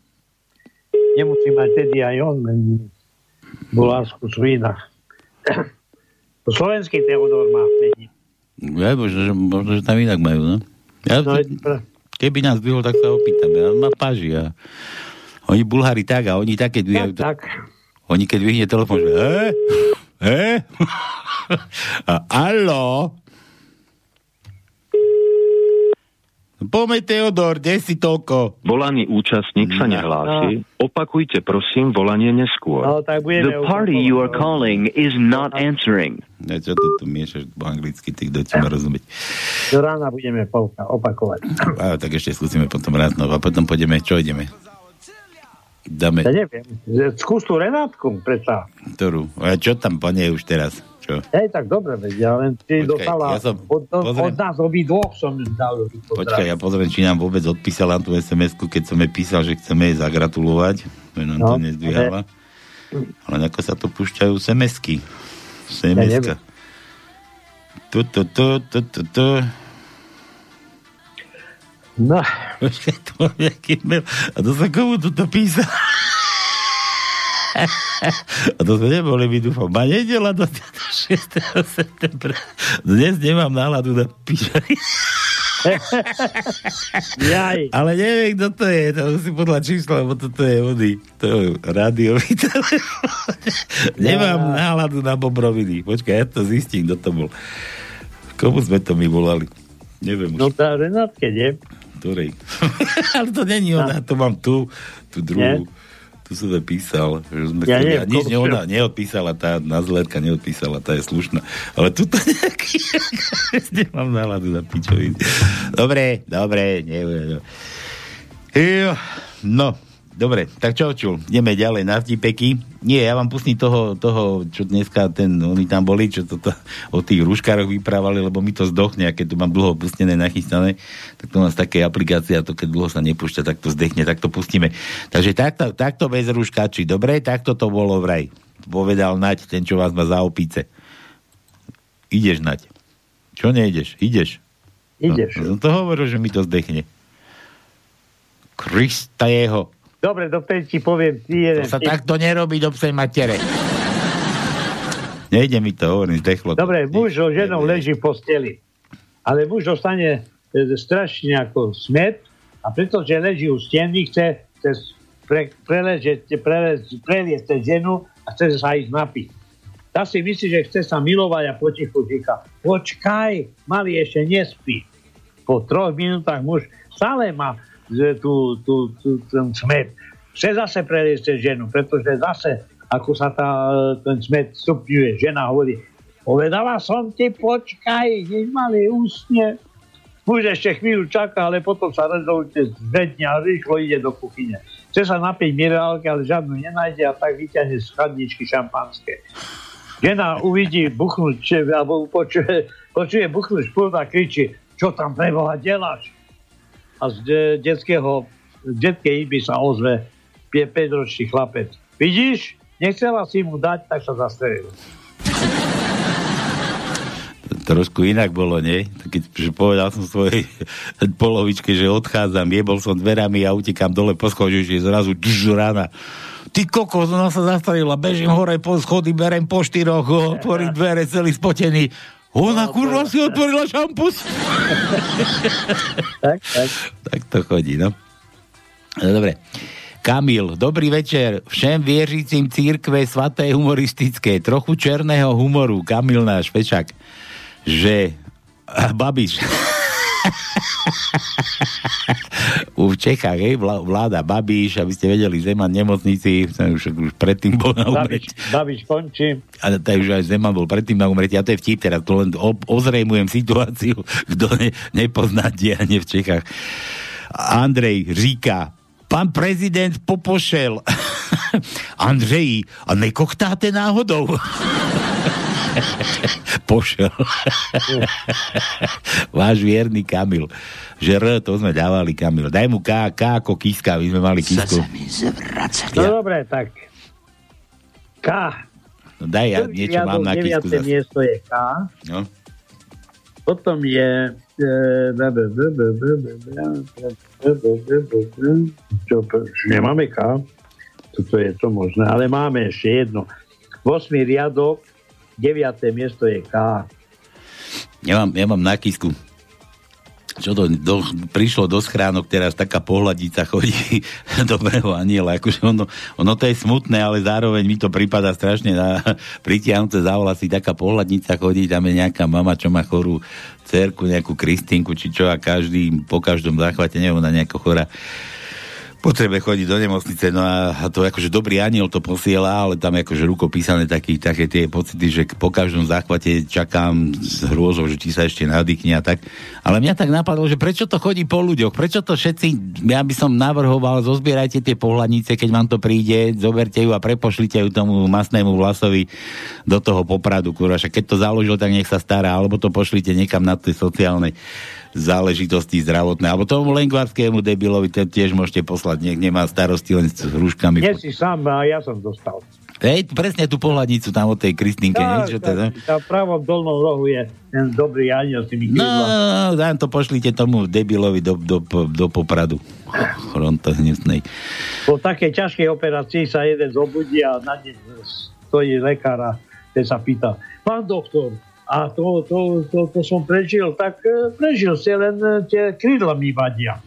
nemusí mať tedy aj on meniny. Bulharsku svína. To slovenský Teodor má meniny. Ja, možno, že tam inak majú, no? Ja, no keby nás bylo, tak sa opýtame. Ja ma páži a... Oni Bulhári tak a oni také dvíjajú... Tak. Oni keď vyhne telefón, že... Haló? Poďme, Teodor, kde si toľko? Volaný účastník sa nehlási. Opakujte, prosím, volanie neskôr. No, the party you are calling is not answering. Ja, čo to tu miešaš po anglicky, ty, kto ti má rozumieť? Do rána budeme opakovať. A, tak ešte skúsime potom rátno. A potom pôjdeme, čo ideme? Dáme. Ja neviem. Skús tú Renátku, predsa. Ktorú? A čo tam, pane, už teraz? Hej, tak dobre, vedia, len ty dostala od nás obidvoch som dal. Počkaj, ja pozriem, či nám vôbec odpísala tú SMS-ku, keď som jej písal, že chceme jej zagratulovať. Nám to nezdvíhala. Ale ako sa to púšťajú SMS-ky. SMS-ka. No. Počkaj, tu mám nejaký mail. A to sa komu toto písal? A to sme neboli, my dúfam. Ma nedela do 6. septembra. Dnes nemám náladu na píšanie. Ale neviem, kto to je. To musím podľa čísla, lebo toto je vody. To je rádiový telefón. Nemám náladu na bobroviny. Počkaj, ja to zistím, kto to bol. Komu sme to my volali? Neviem už. No tá Renátke, nie? Ktorej? Ale to není ona. To mám tú druhú. Nie? Tu som to písal, že sme chceli... Ja nič neodpísala, tá Nádzlerová neodpísala, tá je slušná. Ale tuto nejaký... Nemám náladu na pičoviny. Dobre, neviem. No, dobre, tak čo čul? Ideme ďalej na vtipeky. Nie, ja vám pustím toho čo dneska oni tam boli, čo toto o tých rúškároch vyprávali, lebo mi to zdochne, a keď to mám dlho pustené, nachystané, tak to mám z takej aplikácie, a to keď dlho sa nepúšťa, tak to zdechne, tak to pustíme. Takže takto bez rúškačí, dobre? Takto to bolo vraj. Povedal Naď, ten, čo vás má za opíce. Ideš, Naď. Čo nejdeš? Ideš. No, to hovoril, že mi to zdechne. Krista jeho. Dobre, do ti poviem. Jeden. To sa takto nerobí do psej matere. Nejde mi to, hovorím, zdechlo. Dobre, muž so ženou leží v posteli. Ale muž dostane strašne ako smet, a pretože leží u steny, chce preliezť ženu a chce sa ísť napiť. Tá si myslí, že chce sa milovať, a potichu říká: počkaj, malý ešte nespí. Po 3 minútach muž stále má ten smet. Chce zase preliezť ženu, pretože zase, ako sa ten smet stupňuje, žena hovorí: povedala som ti, počkaj, nemali ústne. Muž ešte chvíľu čaká, ale potom sa rozhodne zvedne a rýchlo ide do kuchyne. Chce sa napiť minerálky, ale žiadnu nenájde, a tak vyťahne z chladničky šampanské. Žena uvidí buchnúť, alebo počuje buchnúť špúrt a kričí: čo tam preboha deláš? A z detskej izby sa ozve 5-ročný chlapec: vidíš, nechcela si mu dať, tak sa zastrelil. Trošku inak bolo, nie? Keď povedal som svojej polovičke, že odchádzam, jebol som dverami a utekám dole po schodiu, že zrazu rána. Ty kokos, ona sa zastrelila, bežím hore po schody, berem po 4, otvorím dvere, celý spotený. Ona, kurva, si otvorila šampus. tak. Tak to chodí, no. Dobre. Kamil, dobrý večer. Všem viežicím církve svaté humoristické. Trochu černého humoru. Kamil náš fešák. Že... Babiš. V Čechách, hej, vláda Babiš, aby ste vedeli, Zeman nemocnici, už predtým bol na umretí. Babiš končí. A už aj Zeman bol predtým na umretí, a to je vtip teraz, to len ozrejmujem situáciu, kto nepozná dianie v Čechách. Andrej říká: Pán prezident popošel. Andreji, a nekoktáte náhodou? Pošel. Váš vierný Kamil. Že R, to sme dávali, Kamil. Daj mu K, K ako Kiska, my sme mali Kisku. Sa mi zvracať. No dobre, tak. K. No daj, ja niečo mám na Kisku. 9. miesto je K. No. Potom je... Nemáme K. Toto je to možné, ale máme ešte jedno. 8. riadok, 9. miesto je K. Ja mám na Kisku. Čo to prišlo do schránok, teraz taká pohľadica chodí dobrého aniela. Akože ono to je smutné, ale zároveň mi to prípada strašne pritiahnúce za vlasy. Taká pohľadnica chodí, tam je nejaká mama, čo má chorú dcerku, nejakú Kristinku, či čo, a každý po každom záchvate, neviem, ona nejako chorá, potrebuje chodiť do nemocnice, no a to akože dobrý aniel to posiela, ale tam akože rukopísané také tie pocity, že po každom záchvate čakám s hrôzou, že ti sa ešte nadýchne a tak. Ale mňa tak napadlo, že prečo to chodí po ľuďoch, prečo to všetci, ja by som navrhoval, zozbierajte tie pohľadnice, keď vám to príde, zoberte ju a prepošlite ju tomu masnému Vlasovi do toho Popradu, kurva, keď to založil, tak nech sa stará, alebo to pošlite niekam na tej sociálnej záležitosti zdravotné, alebo tomu lengvarskému debilovi to tiež môžete poslať, nemá starosti len s hruškami. Nie si sám, a ja som dostal. Hej, presne tú pohľadnicu tam od tej Kristinke. V pravom dolnom rohu je ten dobrý aniel. No, dám to, pošlite tomu debilovi do Popradu. Fronta hnusnej. Po takej ťažkej operácii sa jeden zobudí a na deň stojí lekár a ten sa pýta: pán doktor, a to som prežil, tak prežil si, len tie krídla mi vadia.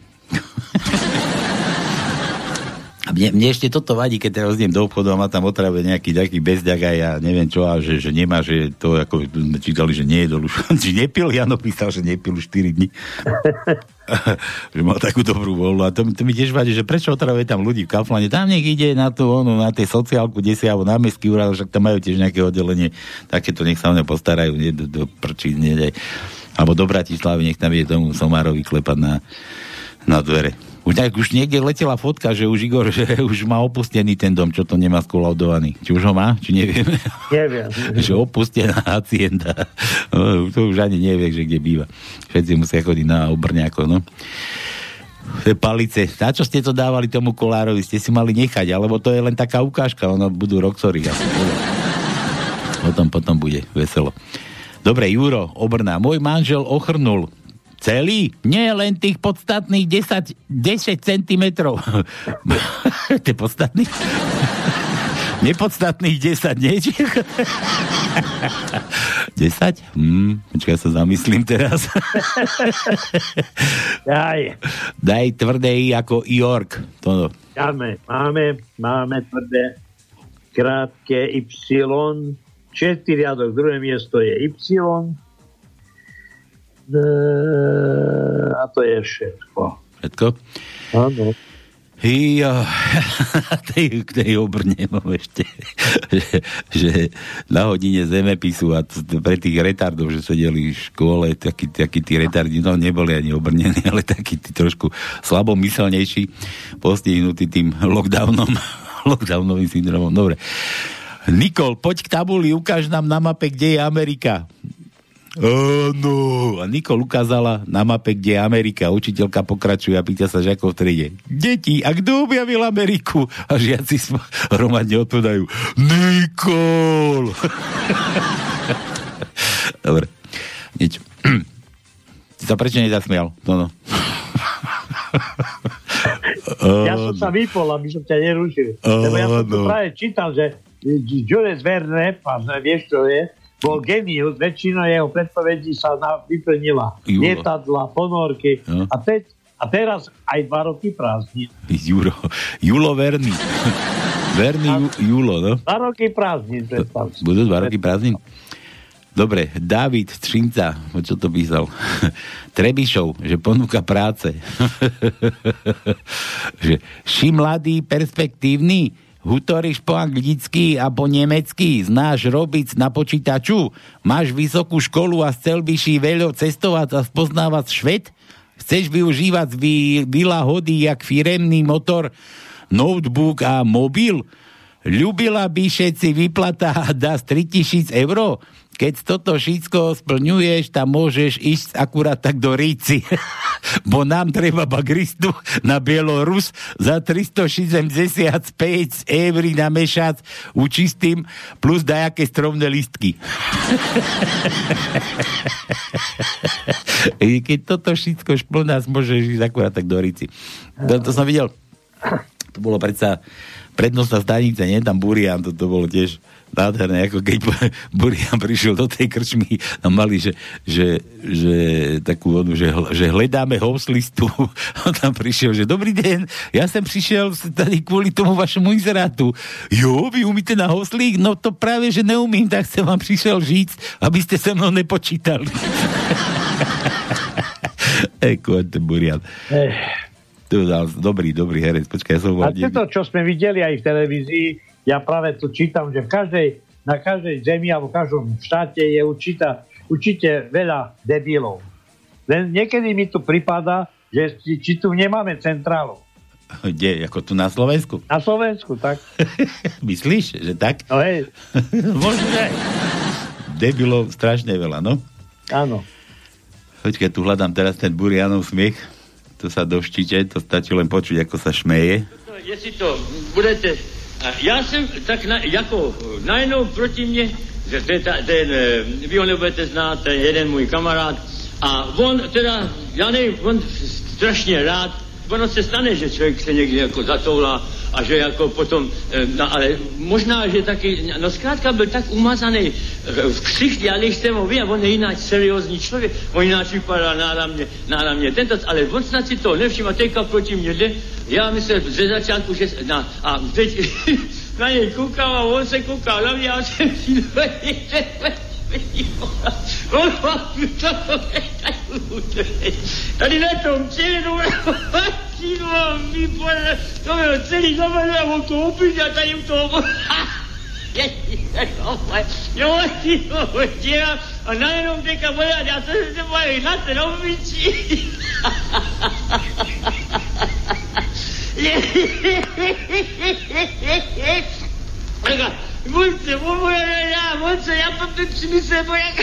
Mne ešte toto vadí, keď teraz idem do obchodu a má tam otrave nejaký bezďak a ja neviem čo, a že nemá, že to, ako sme čítali, že nejedol už, že nepil, Jano písal, že nepil už 4 dní. Že mal takú dobrú voľu, a to mi tiež vadí, že prečo otravuje tam ľudí v Kauflane, tam nech ide na tú, na tej sociálku, kde si, alebo na mestský úrad, však tam majú tiež nejaké oddelenie, takéto nech sa o mňa postarajú, nie do prčí, nie, alebo do Bratislavy, nech tam ide tomu Somárovi klepať na dvere. Už niekde letela fotka, že už Igor, že už má opustený ten dom, čo to nemá skolaudovaný. Či už ho má? Či nevieme? Neviem. Že opustená hacienda. No, to už ani nevie, že kde býva. Všetci musia chodiť na obrňáko, no. Palice. Na čo ste to dávali tomu Kolárovi? Ste si mali nechať, alebo to je len taká ukážka, ono budú roxory. Potom bude veselo. Dobre, Juro, Obrná. Môj manžel ochrnul celý? Nie, len tých podstatných 10 centimetrov. Tých podstatných? Nepodstatných 10, nie? 10? Počkaj, ja sa zamyslím teraz. Daj tvrdé ako York. To. Máme tvrdé. Krátke Y. 6. riadok, 2. miesto je Y. A to je všetko. Všetko? Áno. K tej Obrne mám ešte, že na hodine zemepisu a pre tých retardov, že sedeli v škole, takí tí retardi, no neboli ani obrnení, ale takí tí trošku slabomyselnejší, postihnutí tým lockdownovým syndromom. Dobre. Nikol, poď k tabuli, ukáž nám na mape, kde je Amerika. Áno. A Nikol ukázala na mape, kde je Amerika. Učiteľka pokračuje a pýta sa žiakov v triede: deti, a kto objavil Ameriku? A žiaci hromadne odpovedajú: Nikol. Dobre. Niečo. Ty sa prečo nezasmial? No. Ja som sa vypol, aby som ťa nerušil. Lebo ja som tu práve čítal, že Jules Verne, pán, vieš, čo je, bol genius, väčšina jeho predpovedí sa vyplnila. Lietadla, ponorky. No. A teraz aj 2 roky prázdnin. Julo Verný. Verný Julo, no? 2 roky prázdnin, predstav. Budú 2 roky prázdnin? Dobre, Dávid Třinca, čo to písal? Trebišov, že ponúka práce. Že ši mladý, perspektívny, hutoriš po anglicky a po nemecky, znáš robiť na počítaču, máš vysokú školu a chcel by si veľo cestovať a spoznávať svet, Chceš využívať výhody jak firemný motor, notebook a mobil? Ľubila by všetci vyplata a dá 3 000 eur? Keď toto všetko splňuješ, tam môžeš ísť akurát tak do Ríci. Bo nám treba bagristu na Bielorus za 365 eur na mešac učistým plus dajaké strovné listky. Keď toto všetko splňa, môžeš ísť akurát tak do Ríci. To som videl. To bolo predsa prednostná stanica, nie? Tam Burian, to bolo tiež nádherné, ako keď Burian prišiel do tej krčmy, tam mali, že takú vodu, že hledáme houslistu. On tam prišiel, že dobrý deň, ja som prišiel tady kvôli tomu vašemu inzerátu. Jo, vy umíte na houslík? No to práve, že neumím, tak som vám prišiel žiť, aby ste so mnou nepočítali. Eko, ten Burian. Dobrý herec, počkaj, ja som bol... A toto, čo sme videli aj v televízii, ja práve tu čítam, že na každej zemi alebo v každom štáte je určite veľa debilov. Len niekedy mi tu pripadá, že či tu nemáme centrálu. Kde? Ako tu na Slovensku? Na Slovensku, tak. Myslíš, že tak? No hej. Možno. Debilov strašne veľa, no? Áno. Počkaj, tu hľadám teraz ten Burianov smiech. To sa doštíte, to stačí len počuť, ako sa šmeje. Jestli to budete... Ja som tak jako najednou proti mne, že ten, vy ho nebudete znát, ten jeden môj kamarád, a on teda, ja nevím, on strašne rád, ono se stane, že človek se niekde jako zatoulá a že jako potom, no, ale možná, že taky, no zkrátka byl tak umazaný v křišti, ale jsem ho a on je jináč seriózní člověk, on jináč vypadá náramně, tento, ale on snad si to nevšiml a teďka proti mě jde, já myslím ze začátku, že a teď na něj koukám a on se kouká na mě a já jsem si tady na tom celém vám vypadá, to bylo celý zavedl a on to opíš a tady u toho jo, ty ho dělá a najednou teďka bude a já se bavím na ten obyčí Buďte, buďte, ja potom přimyslím, jak...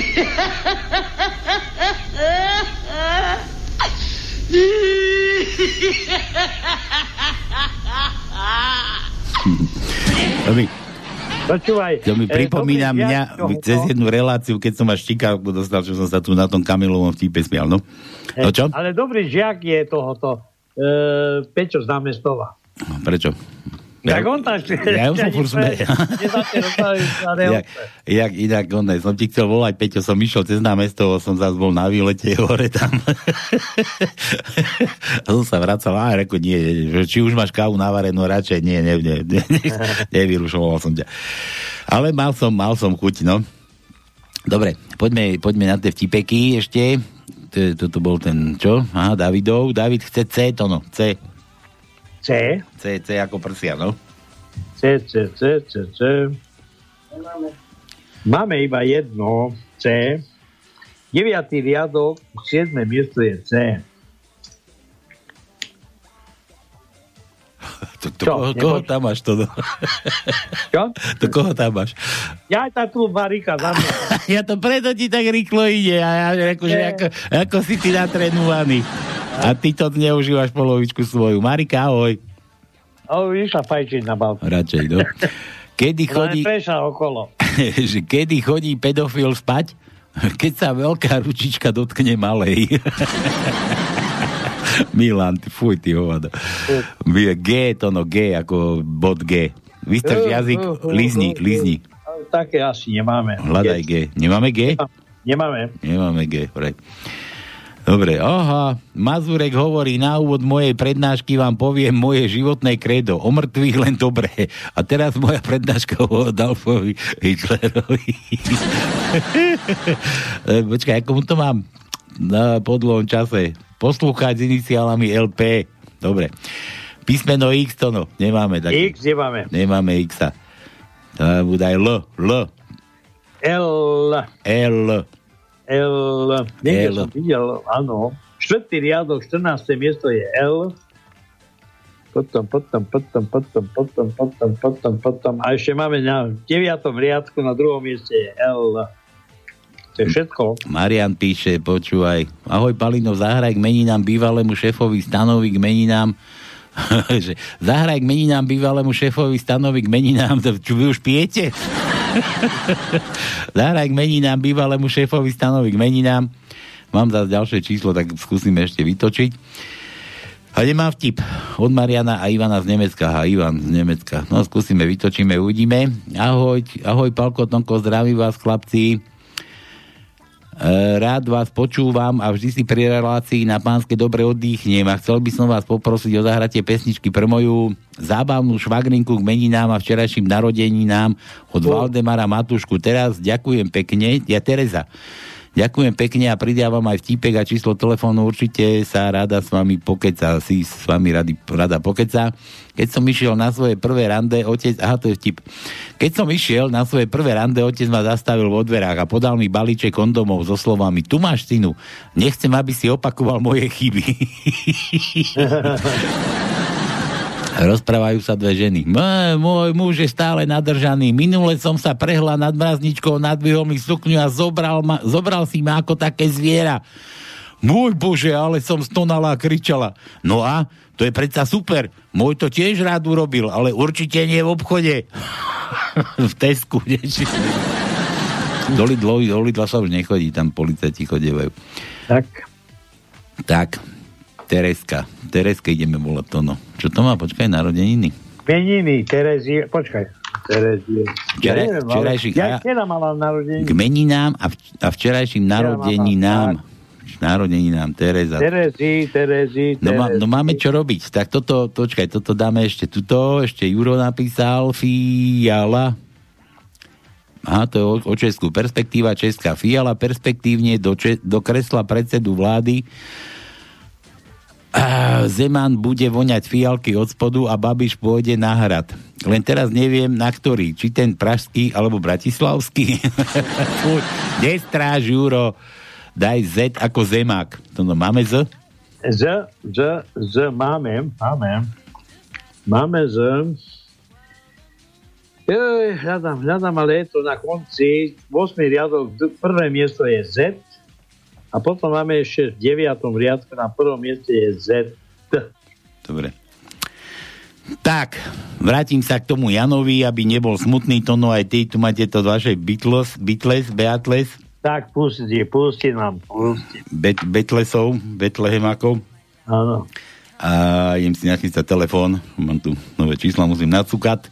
Počúvaj. To mi pripomína mňa cez jednu reláciu, keď som ma štikávku dostal, čo som sa tu na tom Kamilovom vtípe smial, no? No čo? Ale dobrý žiak je tohoto Pečo z Námestova. Prečo? Tak on tam ja som furt smeje. Jak inak, som ti chcel volať, Peťo, som išiel cez Námestovo, som zás bol na výlete hore tam. A som sa vracal, a reku, nie, či už máš kávu navarenú, radšej nie, nevyrušoval som ťa. Ale mal som chuť, no. Dobre, poďme na tie vtipeky ešte. Toto bol ten, čo? Aha, Davidov. David chce C, to no, C. C. C, C ako prsia, no? C. Máme iba jedno, C. 9. riadok, 7. miesto je C. Koho tam máš to? Čo? To koho tam máš? Ja tá tu Marika za mňa. Ja to preto ti tak rýchlo ide. A ja reku, že ako si ty natrenovaný. A ty to neužívaš polovičku svoju. Marika, ahoj. Ahoj, išla fajčiť na balkón. Radšej, no. Kedy chodí pedofil spať? Keď sa veľká ručička dotkne malej. Milan, fuj, ty hovado. G, to no, G, ako bod G. Vystrž jazyk, lizni. Také asi nemáme. Hľadaj G. Nemáme G? Nemáme G, prej. Dobre, aha, Mazurek hovorí, na úvod mojej prednášky vám poviem moje životné kredo, o mŕtvych len dobré. A teraz moja prednáška o Adolfovi Hitlerovi. Počkaj, ako mu to mám na podlom čase? Poslúchať s iniciálami LP. Dobre. Písmeno X, to no, nemáme. Také. X nemáme. Nemáme X-a. To bude aj L. L. L. Niekde som videl, áno. štvrtý riadok, 14. miesto je L. Potom. A ešte máme na 9. riadku, na 2. mieste je L. To je všetko. Marián píše, počúvaj. Ahoj, Palino, zahraj k meninám bývalému šéfovi stanovi k meninám. Zahraj k meninám bývalému šéfovi stanovi k meninám. Čo vy už pijete? Zahraj k meninám bývalému šéfovi stanovi k meninám. Mám zase ďalšie číslo, tak skúsime ešte vytočiť. A nemám vtip od Mariana a Ivana z Nemecka. Aha, Ivan z Nemecka. No skúsime, vytočíme, uvidíme. Ahoj, Paľko, Tónko, zdraví vás, chlapci. Rád vás počúvam a vždy si pri relácii Na panské dobre oddychnem a chcel by som vás poprosiť o zahratie pesničky pre moju zábavnú švagrinku k meninám a včerajším narodeninám od Waldemara Matúšku. Teraz ďakujem pekne. Ja Tereza. Ďakujem pekne a pridávam aj vtípek a číslo telefónu, určite sa rada s vami pokeca, Keď som išiel na svoje prvé rande, otec... Aha, to je vtip. Keď som išiel na svoje prvé rande, otec ma zastavil vo dverách a podal mi balíček kondomov so slovami: tu máš, synu, nechcem, aby si opakoval moje chyby. Rozprávajú sa dve ženy. Môj muž je stále nadržaný. Minule som sa prehla nad mrazničkou, nadvihol mi sukňu a zobral si ma ako také zviera. Môj Bože, ale som stonala a kričala. No a? To je predsa super. Môj to tiež rád urobil, ale určite nie v obchode. V Tesku. Do Lidla sa už nechodí, tam policajti chodievajú. Tak. Tereska ideme volať to, no. Čo to má? Počkaj, narodeniny. Meniny, Terezie, počkaj. Terezie. Ja včera mala narodeniny. K meninám a včerajším narodeninám. Tereza. Terezi. No máme čo robiť. Tak toto dáme ešte tuto. Ešte Juro napísal. Fiala. Aha, to je o Česku. Perspektíva Česká. Fiala perspektívne do kresla predsedu vlády. Zeman bude voňať fialky od spodu a Babiš pôjde na hrad. Len teraz neviem, na ktorý. Či ten pražský, alebo bratislavský. Nestráž, Juro. Daj Z ako zemák. To no, máme Z? Z máme. Máme Z. Hľadám, ale je to na konci. 8. riadok, prvé miesto je Z. A potom máme ešte v 9. riadku, na prvom mieste je Z. Dobre. Tak, vrátim sa k tomu Janovi, aby nebol smutný, to no aj ty, tu máte to vaše Beatles. Tak, pusti nám. Betlehemako. Áno. A idem si nachystať telefón, mám tu nové čísla, musím nacukať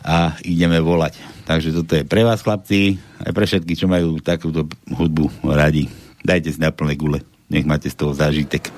a ideme volať. Takže toto je pre vás, chlapci, aj pre všetky, čo majú takúto hudbu radi. Dajte si na plné gule. Nech máte z toho zážitek.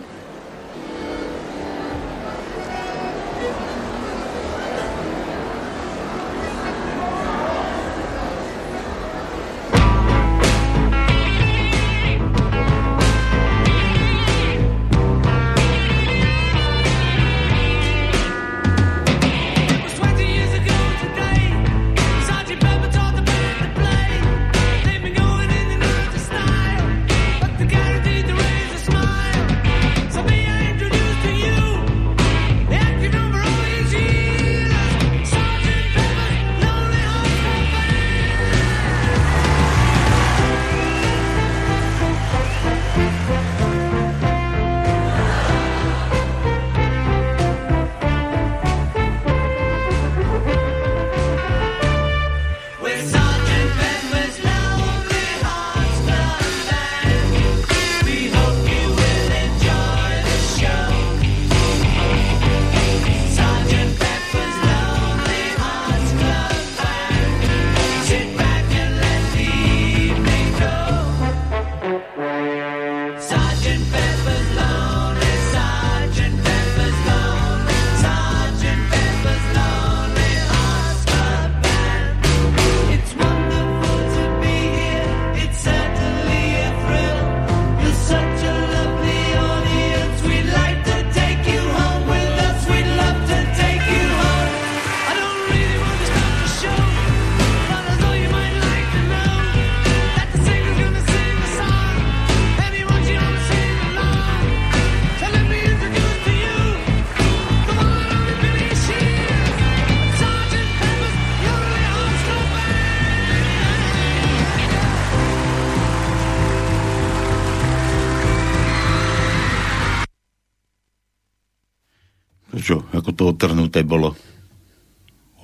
čo, ako to otrhnuté bolo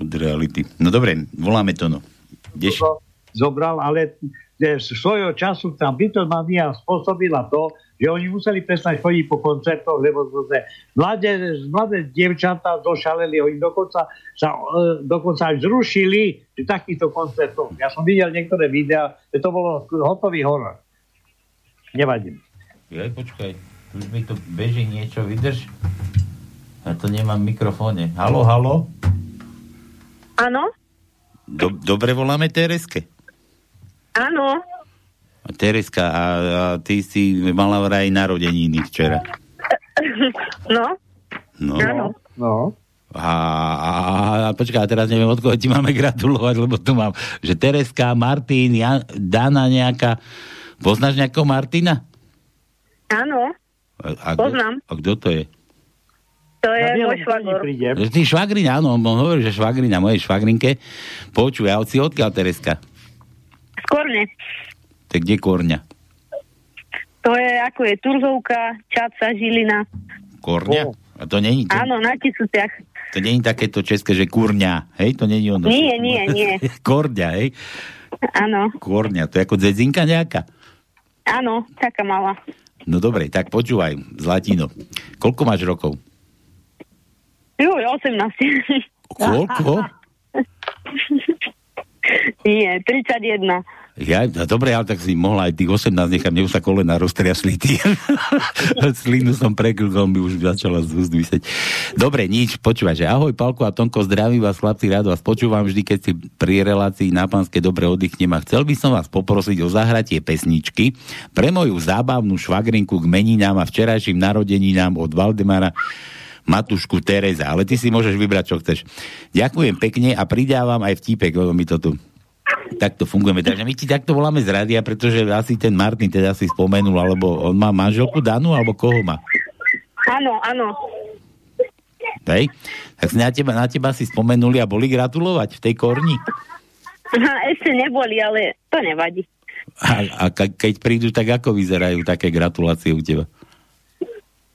od reality. No dobre, voláme to, no. Zobral, ale svojho času tá bitomania spôsobila to, že oni museli prestať chodiť po koncertoch, lebo mladé dievčatá došaleli, oni dokonca až zrušili takýchto koncertov. Ja som videl niektoré videá, že to bolo hotový horor. Nevadím. Jaj, počkaj, už mi to beží niečo, vydrž? Ja to nemám v mikrofóne. Haló, haló? Áno? Dobre voláme Tereske? Áno. Tereska, a ty si mala vraj narodeniny včera. No. Áno. No. A počkaj, teraz neviem, od koho ti máme gratulovať, lebo tu mám, že Tereska, Martin, Dana nejaká. Poznáš nejakého Martina? Áno. Poznám. A kto to je? To je môj švagor. Ty švagrina, áno, on hovorí, že švagrina, mojej švagrinke. Počuj, a si odkiaľ, Tereska? Z Korne. Tak kde Korňa? To je, ako je, Turzovka, Čaca, Žilina. Korňa? Oh. A to není to? Áno, na Tisúciach. To není takéto české, že Kurňa, hej? To není ono. Nie. Korňa, hej? Áno. Korňa, to je ako dzedzinka nejaká? Áno, taká malá. No dobre, tak počúvaj, Zlatino. Koľko máš rokov? 18. Koľko? Nie, 31. Ja, dobre, ale tak si mohla aj tých 18 nechám, mne už sa kolena roztriasli. Slinu som prekľudol, mi už začala z úst vysieť. Dobre, nič, počúvaj, že ahoj Paľko a Tónko, zdravím vás, chlapci, rád vás počúvam vždy, keď si pri relácii Na panské dobre oddychnem a chcel by som vás poprosiť o zahratie pesničky pre moju zábavnú švagrinku k meninám a včerajším narodeninám od Waldemara Matúšku Tereza, ale ty si môžeš vybrať, čo chceš. Ďakujem pekne a pridávam aj vtípek, lebo mi to tu takto fungujeme. Takže my ti takto voláme z rádia, pretože asi ten Martin teda si spomenul, alebo on má manželku Danu, alebo koho má? Áno. Hej, tak na teba si spomenuli a boli gratulovať v tej Korni? Ešte neboli, ale to nevadí. A keď prídu, tak ako vyzerajú také gratulácie u teba?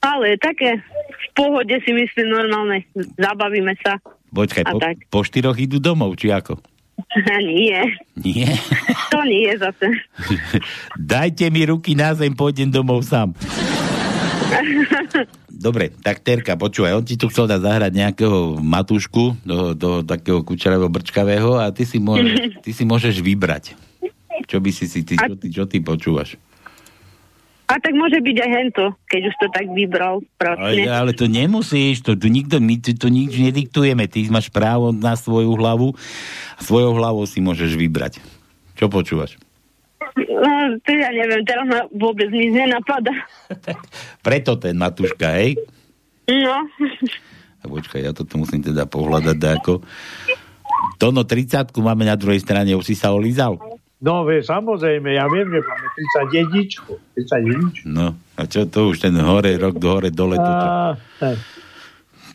Ale také v pohode si myslím normálne, zabavíme sa. Počkaj, po 4 idú domov, či ako? Nie. To nie je zase. Dajte mi ruky na zem, pôjdem domov sám. Dobre, tak Terka, počúvaj, on ti tu chcel dať zahrať nejakého Matúšku do takého kučeravého brčkavého a ty si môžeš vybrať. Čo by si ty, čo ty počúvaš? A tak môže byť aj hento, keď už to tak vybral. Ale to nemusíš, my tu nič nediktujeme, ty máš právo na svoju hlavu a svojou hlavou si môžeš vybrať. Čo počúvaš? No, to ja neviem, teraz ma vôbec nič nenapadá. Preto ten Matúška, hej? No. A počkaj, ja toto musím teda pohľadať dáko. Tono 30-ku máme na druhej strane, už si sa olízal? No, samozrejme, ja viem, že máme 31. No, a čo to už ten hore, rok do hore, dole toto.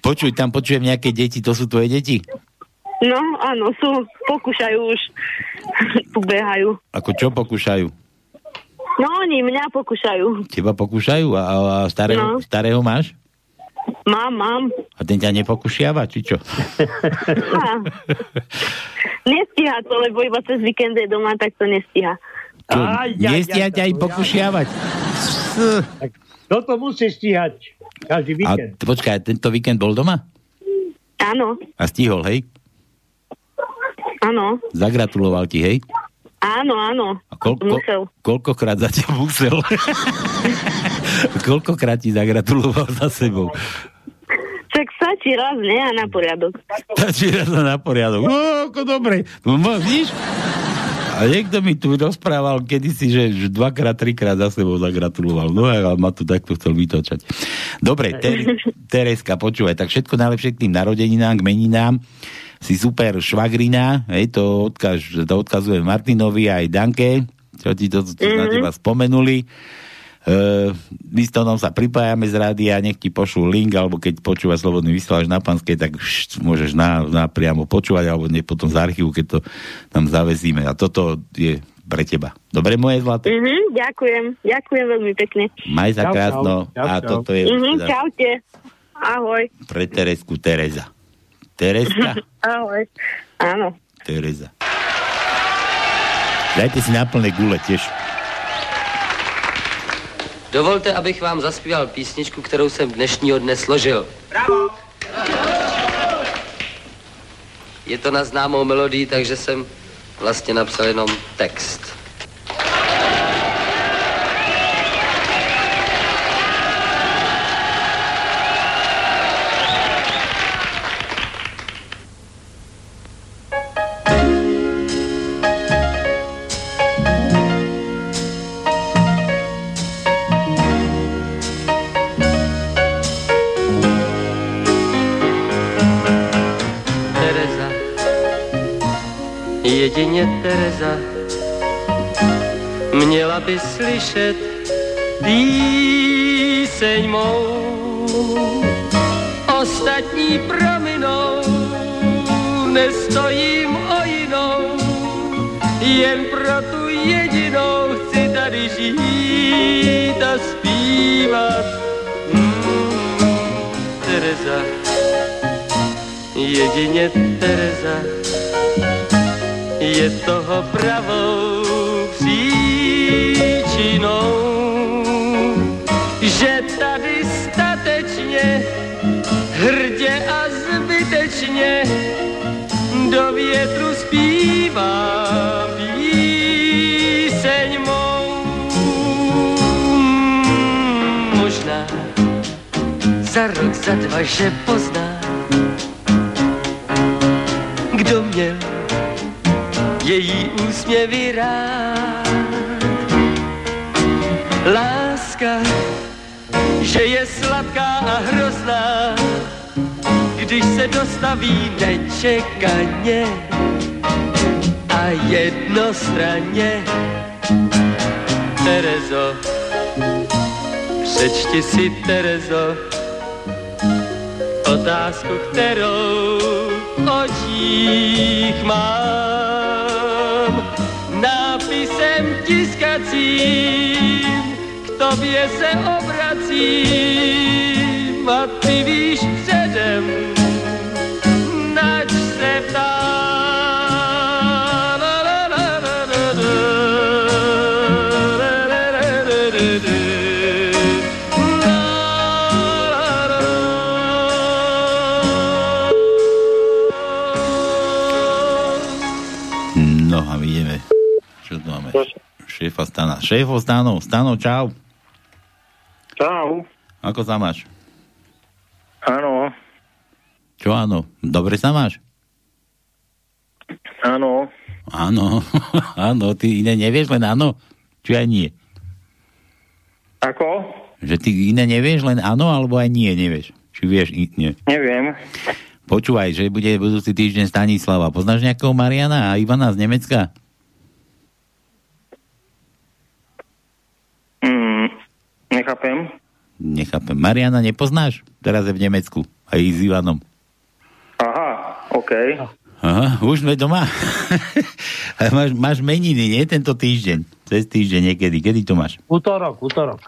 Počuj, tam počujem nejaké deti, to sú tvoje deti? No, áno, sú, pokúšajú už, tu behajú. Ako čo pokúšajú? No, oni mňa pokúšajú. Teba pokúšajú? A starého máš? Mám. A ten ťa nepokúšiava, či čo? Nestíha to, lebo iba cez víkend je doma, tak to nestíha. Nestíha ťa aj pokúšiavať. Tak toto musí stíhať každý víkend. A počkaj, tento víkend bol doma? Áno. A stihol, hej? Áno. Zagratuloval ti, hej? Áno. A koľkokrát za ťa musel? Koľkokrát ti zagratuloval za sebou? Tak stačí raz, ne? A na poriadok. Stačí raz a na poriadok. Ako dobre. Víš? A niekto mi tu rozprával kedysi, že 2-3 krát za sebou zagratuloval. No a ma tu takto chcel vytočať. Dobre, Tereska, počúvaj. Tak všetko najlepšie k tým narodeninám, k meninám. Si super švagrina, hej, to odkazujem Martinovi aj Danke, čo ti to na teba spomenuli. My s Tónom sa pripájame z rádia, nech ti pošlú link, alebo keď počúvaš Slobodný vysielač Na panskej, tak môžeš priamo počúvať, alebo nie potom z archívu, keď to tam zavesíme. A toto je pre teba. Dobre, moje zlaté? Ďakujem veľmi pekne. Maj sa krásno. Čau. A toto je... Čaute. Ahoj. Pre Terezku Tereza. Terezka? Ahoj. Áno. Tereza. Dajte si náplné gule tiež. Dovolte, abych vám zaspíval písničku, kterou jsem dnešního dne složil. Bravo! Je to na známou melodii, takže jsem vlastně napsal jenom text. Jedině Tereza měla by slyšet píseň mou, ostatní prominou, nestojím o jinou, jen pro tu jedinou chci tady žít a zpívat. Tereza, jedině Tereza je toho pravou příčinou, že tady statečně, hrdě a zbytečně do větru zpívá píseň mou. Možná za rok, za dva, že pozná, kdo měl její úsměvy rád. Láska, že je sladká a hrozná, když se dostaví nečekaně a jednostranně. Terezo, přečti si, Terezo, otázku, kterou v očích mám. Nápisem tiskacím k tobě se obracím a ty víš předem, nač se ptám. No a vidíme. Šéfa Stana. Šéfo Stano. Stano, čau. Čau. Ako sa máš? Áno. Čo áno? Dobre sa máš? Áno. Áno. Áno, ty iné nevieš len áno? Či aj nie? Ako? Že ty iné nevieš len áno, alebo aj nie nevieš? Či vieš? Nie. Neviem. Počúvaj, že bude budúci týždeň Stanislava. Poznáš nejakého Mariana a Ivana z Nemecka? Nechápem. Mariana nepoznáš? Teraz je v Nemecku. Aj s Ivanom. Aha, okej. Okay. Aha, už sme doma. máš meniny, nie? Tento týždeň. Cez týždeň niekedy. Kedy to máš? Útorok.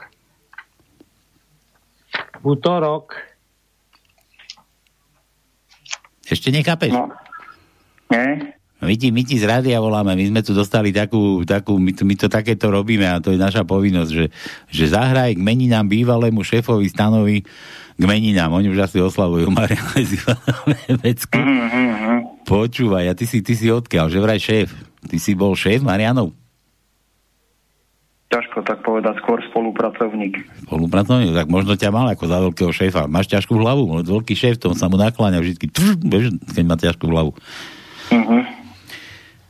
Ešte nechápeš? No. Nie. My ti z rádia voláme, my sme tu dostali takú my to takéto robíme a to je naša povinnosť, že zahraj k meninám bývalému šéfovi Stanovi k meninám, oni už asi oslavujú Mariana z Vecku. Počúvaj, a ty si odkiaľ, že vraj šéf, ty si bol šéf Marianov? Ťažko tak povedať, skôr spolupracovník, tak možno ťa mal ako za veľkého šéfa, máš ťažkú hlavu, veľký šéf, tomu sa mu nakláňa vždy, keď má ťažkú hlavu.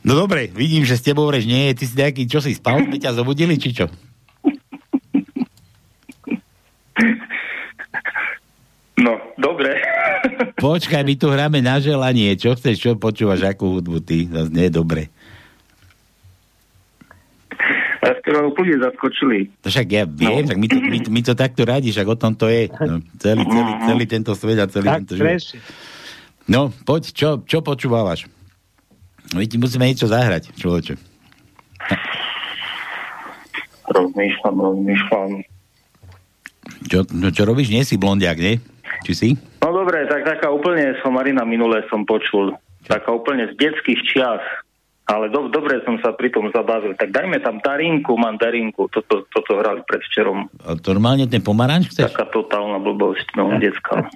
No dobre, vidím, že s tebou reč nie je. Ty si nejaký, čo si spal? Sme ťa zobudili, či čo? No, dobre. Počkaj, my tu hráme na želanie. Čo chceš, čo počúvaš, akú hudbu ty? Zas nie je dobre. Ja ste ma úplne zaskočili. To však ja viem, tak my to takto radi, však o tom to je. No, celý tento svet a celý tak tento život. Prešli. No, poď, čo počúvavaš? My ti musíme niečo zahrať, človeče. Rozmýšľam. Čo robíš? Nie si blondiak, nie? či si? No dobre, tak taká úplne somarina minulé som počul. Taká úplne z detských čias. Ale dobre som sa pri tom zabavil. Tak dajme tam darinku, mandarinku. Toto hrali predvčerom. A normálne ten pomaranč chceš? Taká totálna blbosť, no, detská.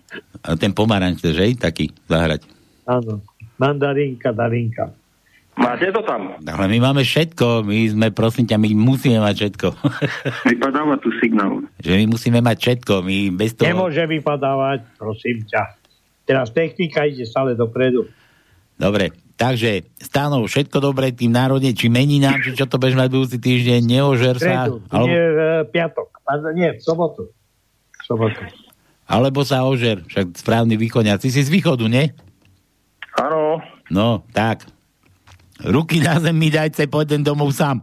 A ten pomaranč chceš, hej, taký, zahrať? Áno, mandarinka, darinka. Máte to tam? Ale my máme všetko, my sme, prosím ťa, my musíme mať všetko. Vypadáva tu signál. Že my musíme mať všetko, my bez toho... Nemôže vypadávať, prosím ťa. Teraz technika ide stále dopredu. Dobre, takže Stánov, všetko dobre tým národne, či mení nám, či čo to bež mať budúci týždeň, neožer sa... Piatok, nie, v sobotu. V sobotu. Alebo sa ožer, však správny východňar. Ty si z východu, nie? Áno. No, tak... Ruky na zem mi dajce, pojdem domov sám.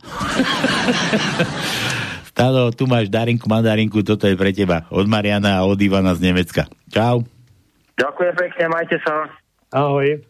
Stano, tu máš darinku, mandarinku, toto je pre teba. Od Mariana a od Ivana z Nemecka. Čau. Ďakujem pekne, majte sa. Ahoj.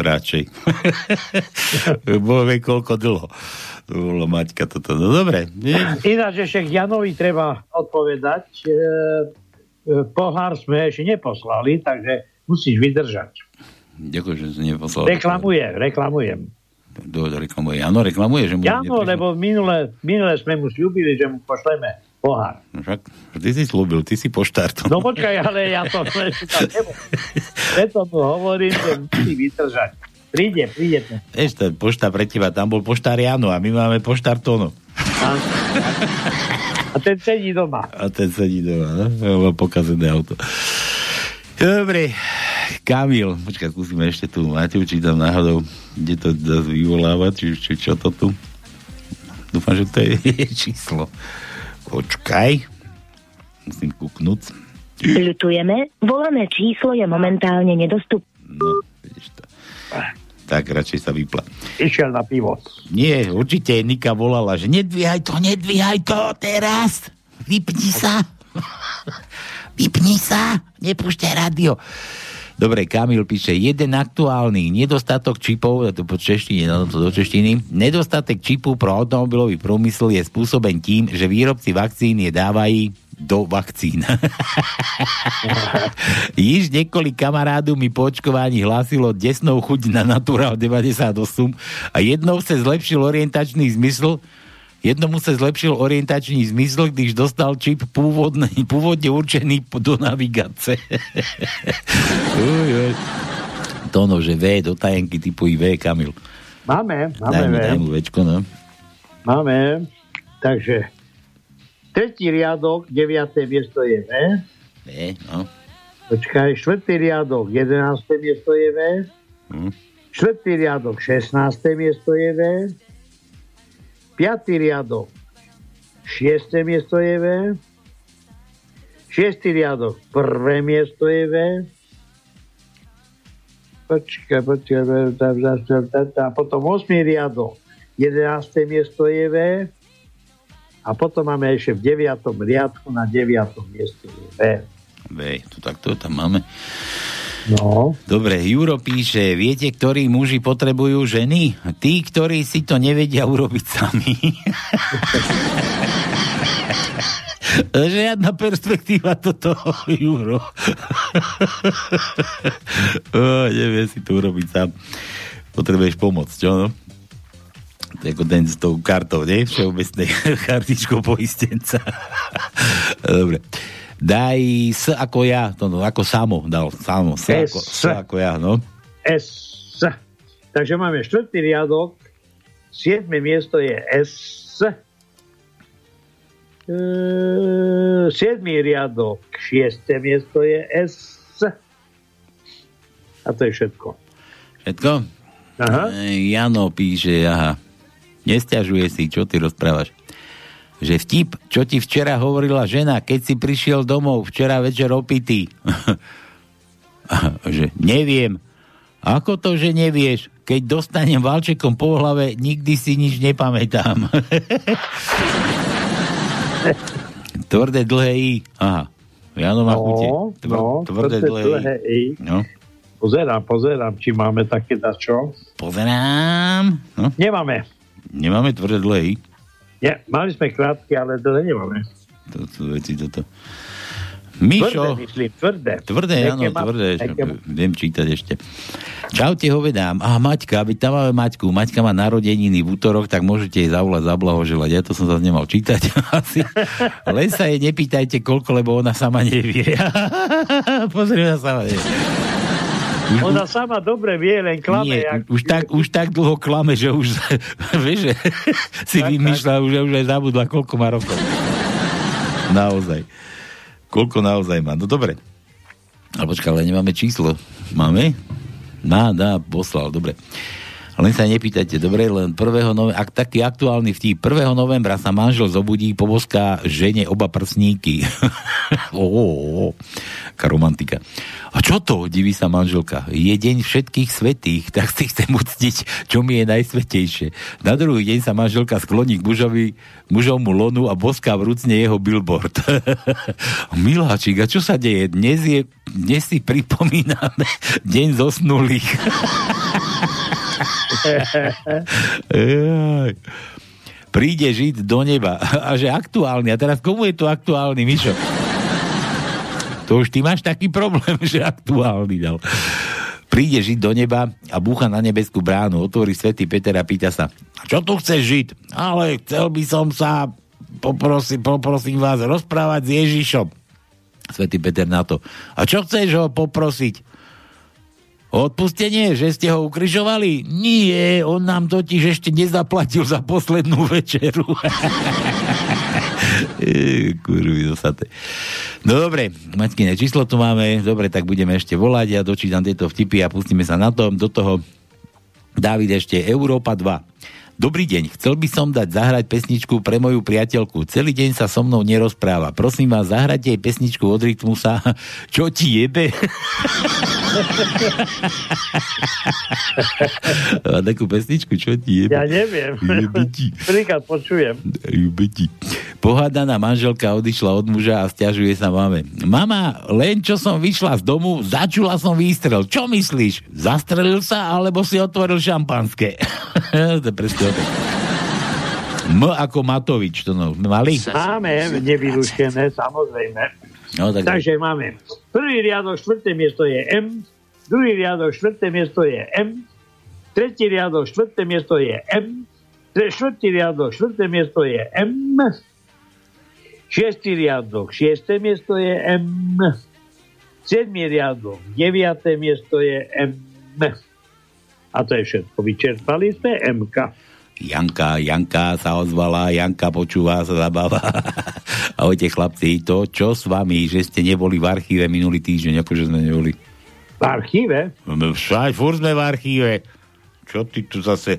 Radšej. Bože, koľko dlho. To bolo Maťka toto. No dobre. Ináč ešte k Janovi treba odpovedať. Pohár sme ešte neposlali, takže musíš vydržať. Ďakujem, že som neposlal. Reklamujem. Reklamuje. Jano reklamuje, že mu Jano, lebo minule sme mu sľúbili, že mu pošleme pohár. No však, ty si slúbil, ty si poštartoval. No počkaj, ale ja to preto tu hovorím, že musí vytržať. Príde. Ešte pošta pre teba, tam bol poštár Jano a my máme poštár Tono. A ten sedí doma. No? Pokazené auto. Dobre, Kamil, počkaj, skúsime ešte tu Matiu, či tam náhodou kde to vyvolávať, či čo to tu. Dúfam, že to je číslo. Počkaj, musím kúknúť. Ľutujeme, volané číslo je momentálne nedostupné. No, vidíš to. tak radšej sa vypla. Išiel na pivo. Nie, určite Nika volala, že nedvíhaj to teraz, vypni sa, nepúšťaj rádio. Dobre, Kamil píše, jeden aktuálny nedostatok čipov, to po češtine, to do češtiny, nedostatek čipov pro automobilový priemysel je spôsoben tým, že výrobci vakcín je dávajú do vakcín. Již niekoľko kamarádov mi po očkovaní hlásilo desnou chuť na Natural 98 a Jednomu sa zlepšil orientačný zmysel, když dostal čip pôvodne určený do navigace. To ono, že V do tajenky typu IV, Kamil. Máme Včko, no? Máme, takže tretí riadok, 9. miesto je V. V, no. Počkaj, 4. riadok, 11. miesto je V. 4. riadok, 16. miesto je V. 5. riadok, 6. miesto je V. 6. riadok, 1. miesto je V. Počkaj. A potom 8. riadok, 11. miesto je V. A potom máme ešte v 9. riadku na 9. miesto je V. V, to takto tam máme. No. Dobre, Juro píše, viete, ktorí muži potrebujú ženy? Tí, ktorí si to nevedia urobiť sami. Žiadna perspektíva toto, Juro. Nevie si to urobiť sám. Potrebuješ pomoc, čo? No? To je ako ten s tou kartou, nie? Všeobecnej kartičkou poistenca. Dobre. Daj S ako ja, no, ako samo, dal samo, S ako ja, no. S. Takže máme 4. riadok, 7. miesto je S. 7. riadok, 6. miesto je S. A to je všetko. Všetko? Aha. Jano píše, aha, nesťažuje si, čo ty rozprávaš? Že vtip, čo ti včera hovorila žena, keď si prišiel domov včera večer opitý. Že neviem. Ako to, že nevieš? Keď dostanem valčekom po hlave, nikdy si nič nepamätám. Tvrdé dlhé I. Aha. Jano Machute. Tvrdé dlhé I. No. Pozerám, či máme také dačo. No. Nemáme tvrdé dlhé I. Nie, mali sme krátky, ale dlhé nemáme. Toto. Mišo. Tvrdé, áno, tvrdé. Viem čítať ešte. Čaute, hovedám. A Maťka, aby tam máme Maťku. Maťka má narodeniny v útorok, tak môžete jej zavolať, zablahoželať. Ja to som zase nemal čítať. Asi. Len sa jej nepýtajte, koľko, lebo ona sama nevie. Pozri, ona sama nevie. Ona sama dobre vie, len klame. Nie, už tak dlho klame, že už vieš, že si vymýšľa, už aj zabudla, koľko má rokov. Naozaj. Koľko naozaj má. No dobre. Ale počkaj, ale nemáme číslo. Máme? Dá, poslal, dobre. Len sa nepýtajte, dobre, len 1. novembra, ak taký aktuálny vtip, 1. novembra sa manžel zobudí, poboská žene oba prsníky. Aká romantika. A čo to, diví sa manželka? Je deň všetkých svätých, tak si chcem uctiť, čo mi je najsvätejšie. Na druhý deň sa manželka skloní k mužovmu lonu a boská vrúcne jeho billboard. Miláčik, a čo sa deje? Dnes si pripomíname deň zosnulých. Príde Žid do neba a že aktuálny, a teraz komu je to aktuálny, Mišo? To už ty máš taký problém, že aktuálny dal. Príde Žid do neba a búcha na nebeskú bránu, otvorí svätý Peter a pýta sa, čo tu chceš, Žid? Ale chcel by som sa poprosím vás rozprávať s Ježišom. Svätý Peter na to, a čo chceš ho poprosiť? Odpustenie, že ste ho ukrižovali? Nie, on nám totiž ešte nezaplatil za poslednú večeru. Kurvy, dosate. No dobre, Maťkine číslo tu máme, dobre, tak budeme ešte volať, ja dočítam tieto vtipy a pustíme sa na to. Do toho Dávid ešte Európa 2. Dobrý deň, chcel by som dať zahrať pesničku pre moju priateľku. Celý deň sa so mnou nerozpráva. Prosím vás, zahrajte jej pesničku od Rytmusa. Čo ti jebe? A takú pesničku, čo ti jebe? Ja neviem. Príklad počujem. Pohádaná manželka odišla od muža a sťažuje sa mame. Mama, len čo som vyšla z domu, začula som výstrel. Čo myslíš? Zastrelil sa, alebo si otvoril šampanské? To je presne opäť. M ako Matovič, to no, mali? Máme, nevyrušené, samozrejme. No, tak... Takže máme. Prvý riadok, štvrté miesto je M. Druhý riadok, štvrté miesto je M. Tretí riadok, štvrté miesto je M. Štvrtý riadok, štvrté miesto je M. Šiestý riadok, šiesté miesto je M. Siedmý riadok, deviaté miesto je M. A to je všetko. Vyčerpali sme MK. Janka sa ozvala, Janka počúva, sa zabáva. Ahojte chlapci, to čo s vami, že ste neboli v archíve minulý týždeň, akože sme neboli. V archíve? Však, furt sme v archíve. Čo ty tu zase...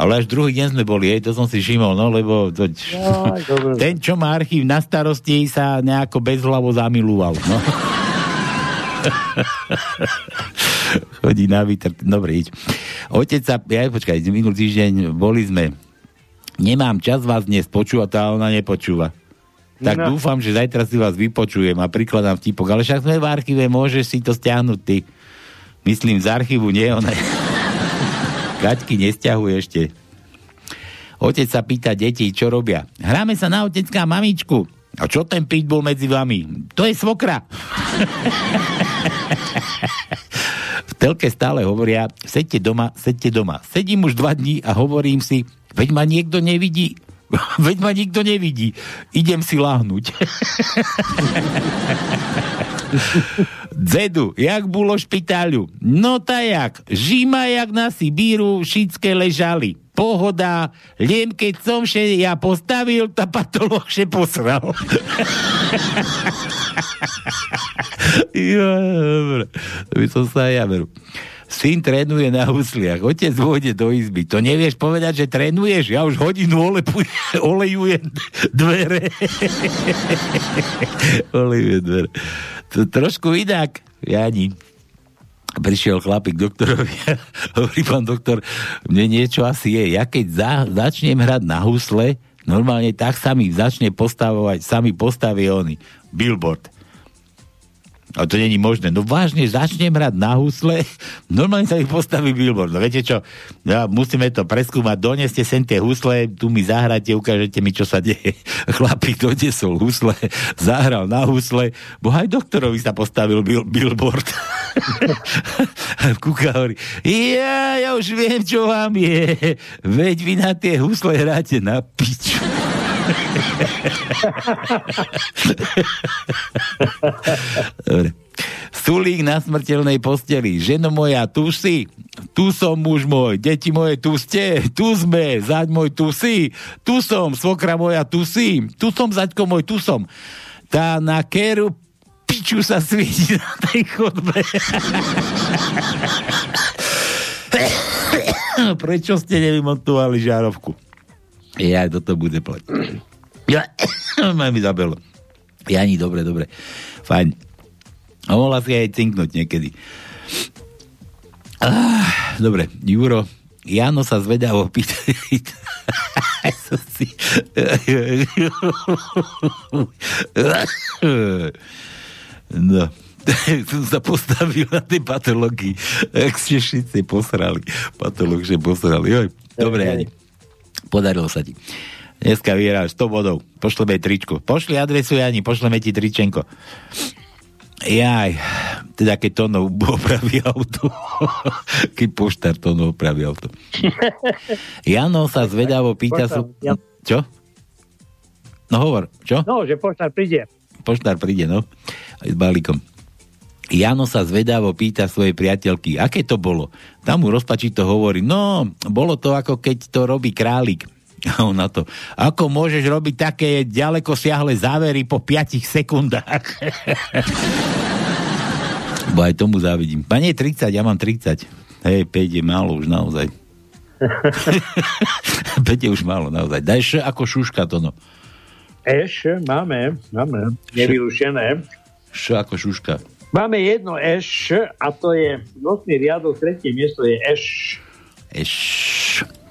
Ale až druhý deň sme boli, to som si všimol, no, lebo to... No, ten, čo má archív na starosti, sa nejako bezhlavo zamilúval, no. Chodí na výtr... Dobre, iď. Otec sa... Počkaj, minulý týždeň boli sme. Nemám čas vás dnes počúvať, tá ona nepočúva. Tak no. Dúfam, že zajtra si vás vypočujem a prikladám vtipok. Ale však sme v archíve, môžeš si to stiahnuť ty. Myslím, z archívu nie, ona je... Kaťky nestiahuje ešte. Otec sa pýta detí, čo robia. Hráme sa na otecka a mamičku. A čo ten pitbull medzi vami? To je svokra. V telke stále hovoria, sedte doma. Sedím už 2 dní a hovorím si, veď ma nikto nevidí. Idem si láhnuť. Dzedu, jak bolo špitáľu? No tajak, žima jak na Sibíru, všetké ležali. Pohoda, len keď som še ja postavil, tá patológ še posral. To by som sa aj ja veru. Syn trénuje na husliach, otec vôjde do izby. To nevieš povedať, že trénuješ? Ja už hodinu olejujem dvere. Olejujem dvere. To trošku inak, Jani. Prišiel chlapík doktorovi a hovorí, pán doktor, mne niečo asi je. Ja keď začnem hrať na husle, normálne tak sami postaví oný billboard. A to není možné. No vážne, začnem hrať na husle, normálne sa mi postaví billboard. No viete čo, ja, musíme to preskúmať, doneste sem tie husle, tu mi zahráte, ukážete mi, čo sa deje. Chlapík doniesol husle, zahral na husle, bo aj doktorovi sa postavil billboard. Kúka hovorí, ja už viem, čo vám je. Veď vy na tie husle hráte na piču. Dobre. Sulík na smrteľnej posteli. Ženo moja, tu si. Tu som muž môj. Deti moje, tu ste. Tu sme. Zaď môj, tu si. Tu som. Svokra moja, tu si. Tu som, zaďko môj, tu som. Tá na keru piču sa svieti na tej chodbe. Prečo ste nevymontovali žárovku? Ja, toto bude platiť. Ja, mi zabelo. Jani, dobre. Fajn. A mohla si aj cinknúť niekedy. Dobre, Juro. Jano sa zvedavo pýta. No. Som sa postavil na tej patológii. Ak ste všetci posrali. Patológ, že posrali. Joj. Dobre, Jani. Podarilo sa ti. Dneska vyhráš 100 bodov. Pošleme tričku. Pošli adresu, Jani, pošleme ti tričenko. Jaj. Teda keď Tónko opraví auto. Keď poštár Tónko opraví auto. Jano sa zvedavo pýta... Čo? No hovor, čo? No, že poštár príde. Poštár príde, no. Aj s balíkom. Jano sa zvedavo pýta svojej priateľky, aké to bolo. Tam mu rozpačito hovorí, no, bolo to ako keď to robí králik. A on na to, ako môžeš robiť také ďaleko siahle závery po 5 sekundách? Bo aj tomu závidím. Pane, 30, ja mám 30. Hej, 5 je málo už naozaj. Päť je už málo, naozaj. Daj še ako šuška to, no. Eš máme. Nevylušené. Še ako šuška. Máme jedno eš a to je 8. riadok, 3. miesto je eš. Eš.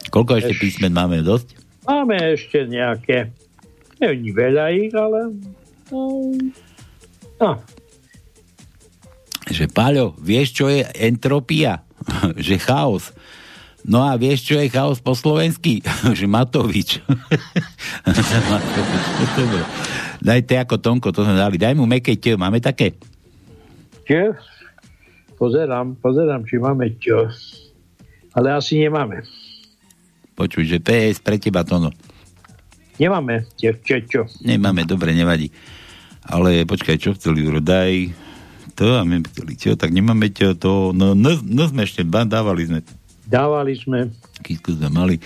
Koľko ešte písmen máme? Dosť? Máme ešte nejaké. Neviem veľa ich, ale... No. Že Páľo, vieš, čo je entropia? Že chaos. No a vieš, čo je chaos po slovensky? Že Matovič. Dajte ako Tónko, to sme dali. Daj mu meké T. Máme také? T? Pozerám, či máme T. Ale asi nemáme. Počuj, že PS pre teba, Tono. Nemáme T. Nemáme, dobre, nevadí. Ale počkaj, čo chceli urodaj... To a my chceli T, tak nemáme T, to... No sme ešte dávali sme... Dávali sme. Kisku sme mali.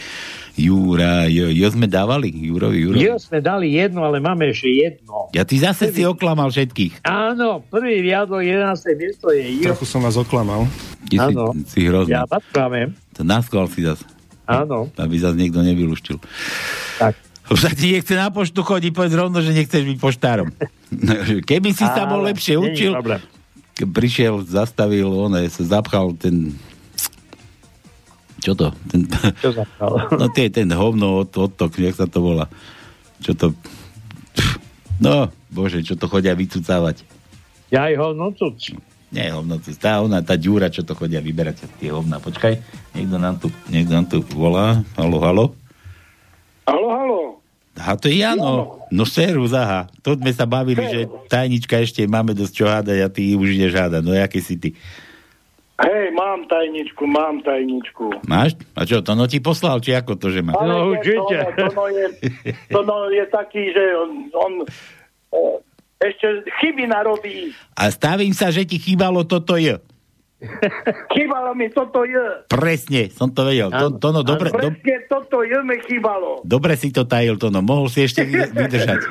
Júra, jo sme dávali. Júrovi. Jo sme dali jedno, ale máme ešte jedno. Ja ty zase si oklamal všetkých. Áno, prvý riadok, 11. miesto je jo. Trochu som vás oklamal. Áno, si hrozný. Ja vás práve. To naskval si zase. Áno. Aby zase niekto nevyluštil. Tak. Však ti nechce na poštu chodiť, povedz rovno, že nechceš byť poštárom. Keby si sa bol lepšie učil, prišiel, zastavil, sa zapchal ten... Čo to? Čo zapchal? No tie, ten hovno odtok, jak sa to volá. Čo to... No, bože, čo to chodia vycucávať. Ja aj hovnocuc. Nie, hovnocuc. Tá ďúra, čo to chodia vyberať. Tie hovna, počkaj. Niekto nám tu volá. Haló. Haló. Aha, to je Jano. No servus, aha. To sme sa bavili, že tajnička ešte máme dosť čo hádať a ty už ideš hádať. No jaký si ty? Hej, mám tajničku. Máš? A čo, Tono ti poslal, či ako to, že máš? No, určite. Tono je taký, že on ešte chyby narobí. A stavím sa, že ti chýbalo toto je. Chýbalo mi toto je. Presne, som to vedel. Tono, dobre. Presne toto je mi chýbalo. Dobre si to tajil, Tono. Mohol si ešte vydržať.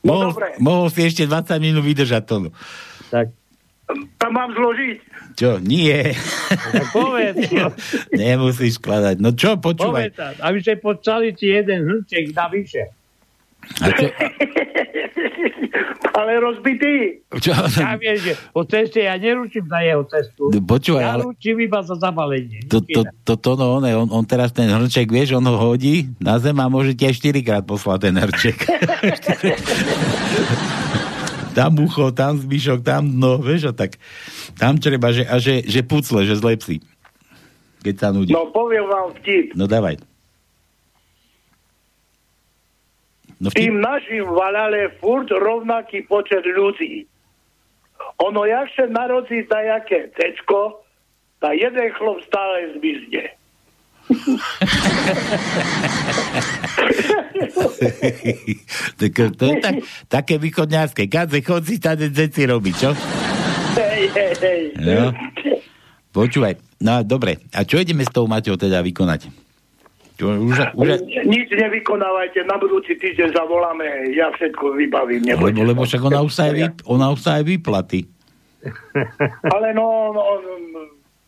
No, mohol si ešte 20 minút vydržať, Tono. Tak. Tam mám zložiť? Čo? Nie. No, povedz. Nemusíš skladať. No čo, počúvaj. Povedz, aby ste počali ti jeden hrček navyše. Ale rozbitý. Čo? Ja viem, že o ceste ja neručím na jeho cestu. Počúvaj, ja ručím iba za zabalenie. On teraz ten hrček, vieš, on ho hodí na zem a môže ti aj 4-krát poslať ten hrček. Tam ucho, tam zbyšok, tam dno, vieš, a tak tam treba, že pucle, že zlepší. Keď sa nudí. No, poviem vám vtip. No, dávaj. No, vtip. Tým našim valale furt rovnaký počet ľudí. Ono, jak sa narodí tajaké tečko, tá jeden chlop stále zmizne. To je také východňarské. Kadze chodzi, tady deci robí, čo? Hej. No. Počúvaj. No, dobre. A čo ideme s tou Maťou teda vykonať? Nič nevykonávajte. Na budúci týždeň zavoláme. Ja všetko vybavím. Lebo však ona už sa aj vyplatí. Ale no,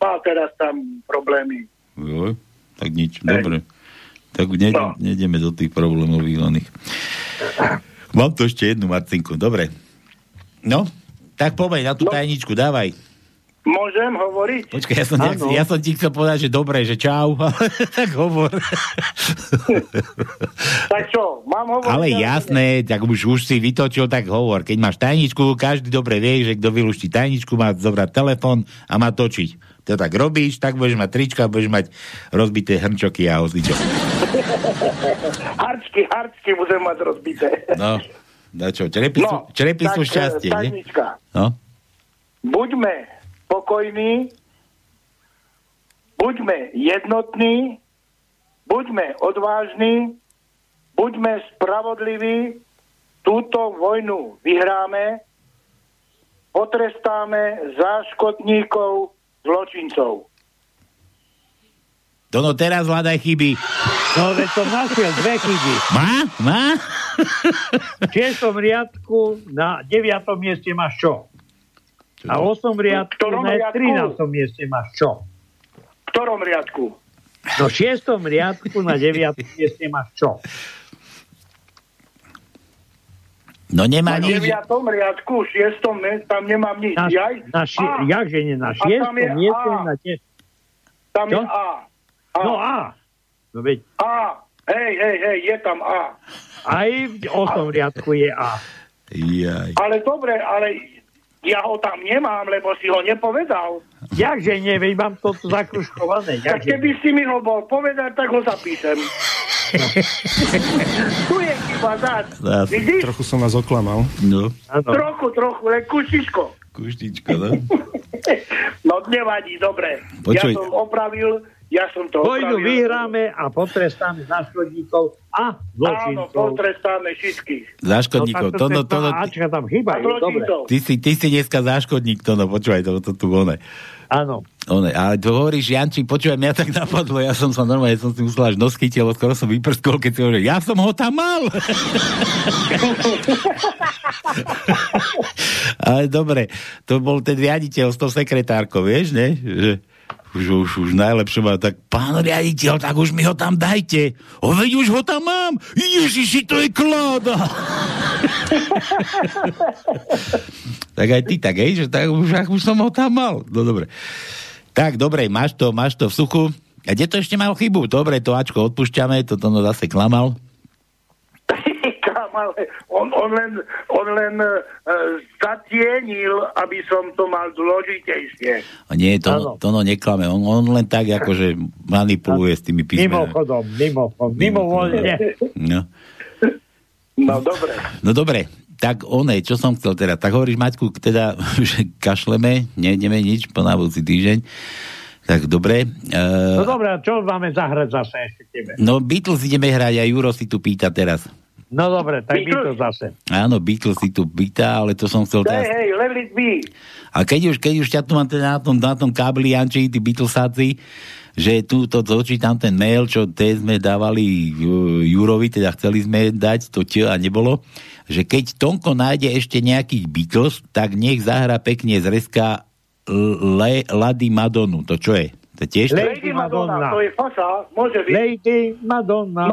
má teraz tam problémy. Jo. Tak nič, dobre. Tak nejdeme do tých problémov výhodných. Mám tu ešte jednu, Marcinku, dobre. No, tak poveď na tú tajničku, dávaj. Môžem hovoriť? Počkaj, ja som ti chcel povedať, že dobre, že čau, tak hovor. Tak čo, mám hovoriť? Ale jasné, tak už si vytočil, tak hovor. Keď máš tajničku, každý dobre vie, že kto vylúští tajničku, má zobrať telefón a má točiť. To tak robíš, tak budeš mať trička, budeš mať rozbité hrnčoky a hozličok. Harčky budem mať rozbité. No, čo, črepy sú šťastie, nie? No, buďme pokojní, buďme jednotní, buďme odvážni, buďme spravodliví, túto vojnu vyhráme, potrestáme záškodníkov, zločincov. Dono, teraz hľadaj chyby. No, veď som našiel dve chyby. Má? V 6. riadku na 9. mieste máš čo? A v 8. riadku na 13. mieste máš čo? V ktorom riadku? V No v 6. riadku na 9. mieste máš čo? No nemá nič. V 9. riadku, 6. tam nemám nič. Jakže nie na 6. mieste? Tam je A. No A. No veď. A. Hej, je tam A. Aj v 8. riadku je A. Jaj. Ale dobre, ale ja ho tam nemám, lebo si ho nepovedal. Jakže nie, veď mám to zakruškované. Tak keby si mi ho bol povedať, tak ho zapíšem. Tu je chyba zás. Vidíš? Trochu som vás oklamal. No. Trochu, len kuštičko. Kuštičko, no. No nevadí, dobre. Počuj. Ja som to opravil. Vojnu vyhráme a potrestáme záškodníkov a zločincov. Áno, potrestáme všetkých. Záškodníkov. No, Ačka tam chýbajú. Ty si dneska záškodník, Tono, počúvaj, to tu oné. Áno. Ale to hovoríš, Jančík, počúvaj, mňa tak napadlo, ja som si musel až nos chytil, skoro som vyprskol, keď si hovoril, ja som ho tam mal. Ale dobre, to bol ten riaditeľ s tou sekretárkou, vieš, ne? Že Už najlepšie má, tak pán riaditeľ, tak už mi ho tam dajte. Veď už ho tam mám. Ježiši, to je kláda. Tak aj ty tak, hej, že tak už som ho tam mal. No dobre. Tak dobre, máš to v suchu. A kde to ešte mal chybu? Dobre, to Ačko odpúšťame, toto no zase klamal. On len zatienil, aby som to mal zložitejšie. Nie, to neklame. On len tak akože manipuluje s tými písmenami. Mimochodom, mimovoľne. No dobre. No dobre, tak čo som chcel teda. Tak hovoríš, Maťku, teda, že kašleme, nejdeme nič, po návudci týždeň. Tak dobre. No dobre, čo máme zahrať zase ešte tebe? No Beatles ideme hrať a Juro si tu pýta teraz. No dobre, tak Beatles zase. Áno, Beatles si tu pýta, ale to som chcel teraz... Hej, let it be. A keď už ťa tu mám teda na tom kábli, Janči, tí Beatlesáci, že tu to zočítam ten mail, čo te sme dávali Jurovi, teda chceli sme dať to a nebolo, že keď Tonko nájde ešte nejakých Beatles, tak nech zahra pekne z reska Lady Madonu. To čo je? To tiež? Lady Madonna. To je fasa, môže byť. Lady Madonna.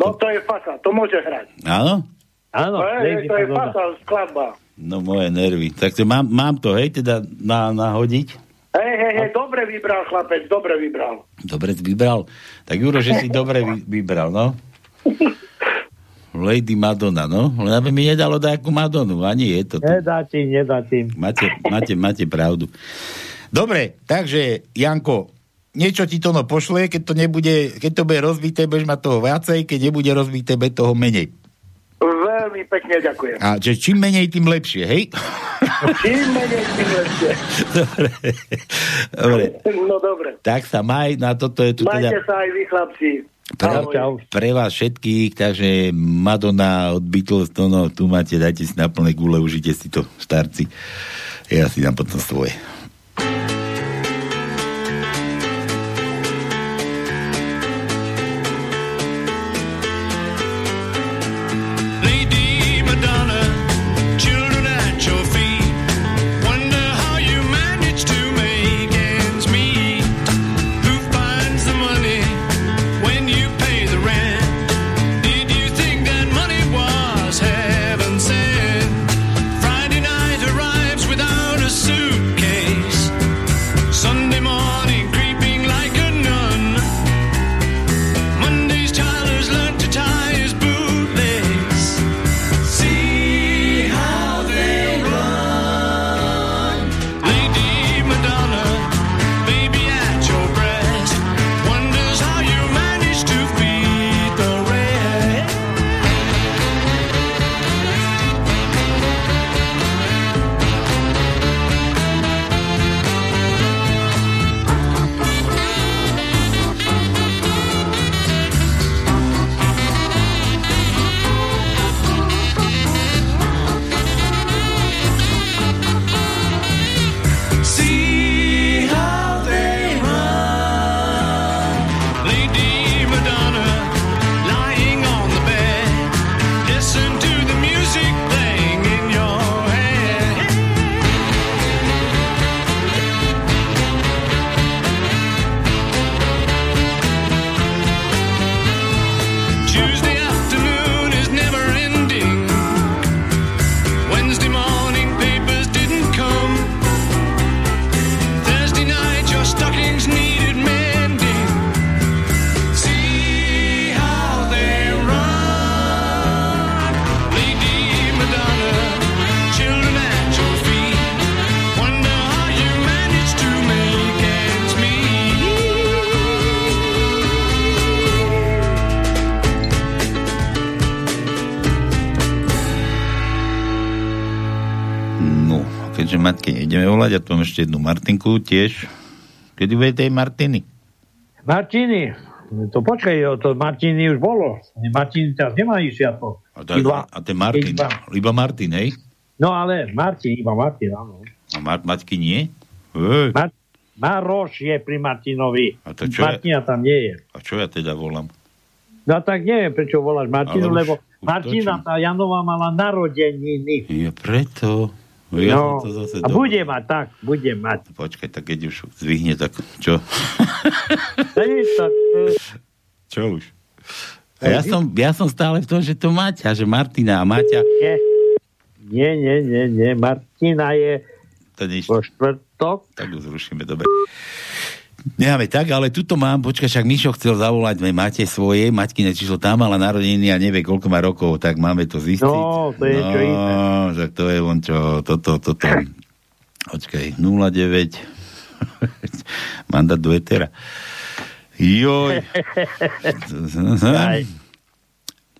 No to je fasa, to môže hrať. Áno? Áno. To je fasa, skladba. No moje nervy. Tak to mám to, hej, teda nahodiť? Hej, dobre vybral, chlapec, dobre vybral. Dobre vybral. Tak Juro, že si dobre vybral, no. Lady Madonna, no. Len aby mi nedalo nejakú Madonu, ani je to. Nedá ti. Máte pravdu. Dobre, takže, Janko, niečo ti to pošle, keď to bude rozbité, budeš mať toho viacej, keď nebude rozbité, bude toho menej. Veľmi pekne ďakujem. A že čím menej, tým lepšie, hej? Čím menej, tým lepšie. Dobre. No dobre. Tak sa maj, na toto je tu majte teda... Majte sa aj vy, chlapci. Pre vás všetkých, takže Madonna od Beatles, tu máte, dajte si na plné gule, užite si to, starci. Ja si dám potom svoje. Okay. že matke ideme volať a tam ešte jednu Martinku tiež. Kedy bude tej Martiny? Martiny, to počkaj, to Martiny už bolo. Martiny teraz nemajú sviatok. A ten Martin, iba Martin, hej? No ale Martin, iba Martin, áno. A matky nie? Maroš je pri Martinovi. A Martina tam nie je. A čo ja teda volám? No tak neviem, prečo voláš Martinu, lebo Martina, tá Janová mala narodeniny. Je preto. Ja no, to zase a bude mať, tak, bude mať. Počkaj, tak keď už zvihne, tak čo? Čo už? Ja som stále v tom, že to Maťa, že Martina a Maťa. Nie. Martina je po štvrtok. Tak ju zrušíme, dobre. Necháme tak, ale tuto mám, počkaj, však Mišo chcel zavolať, máte svoje, Maťkine číslo, tá mala narodeniny a nevie, koľko má rokov, tak máme to zistiť. No, to je no, čo iné. Tak to je on čo, toto. Počkaj, 09. Mandát do etera. Joj.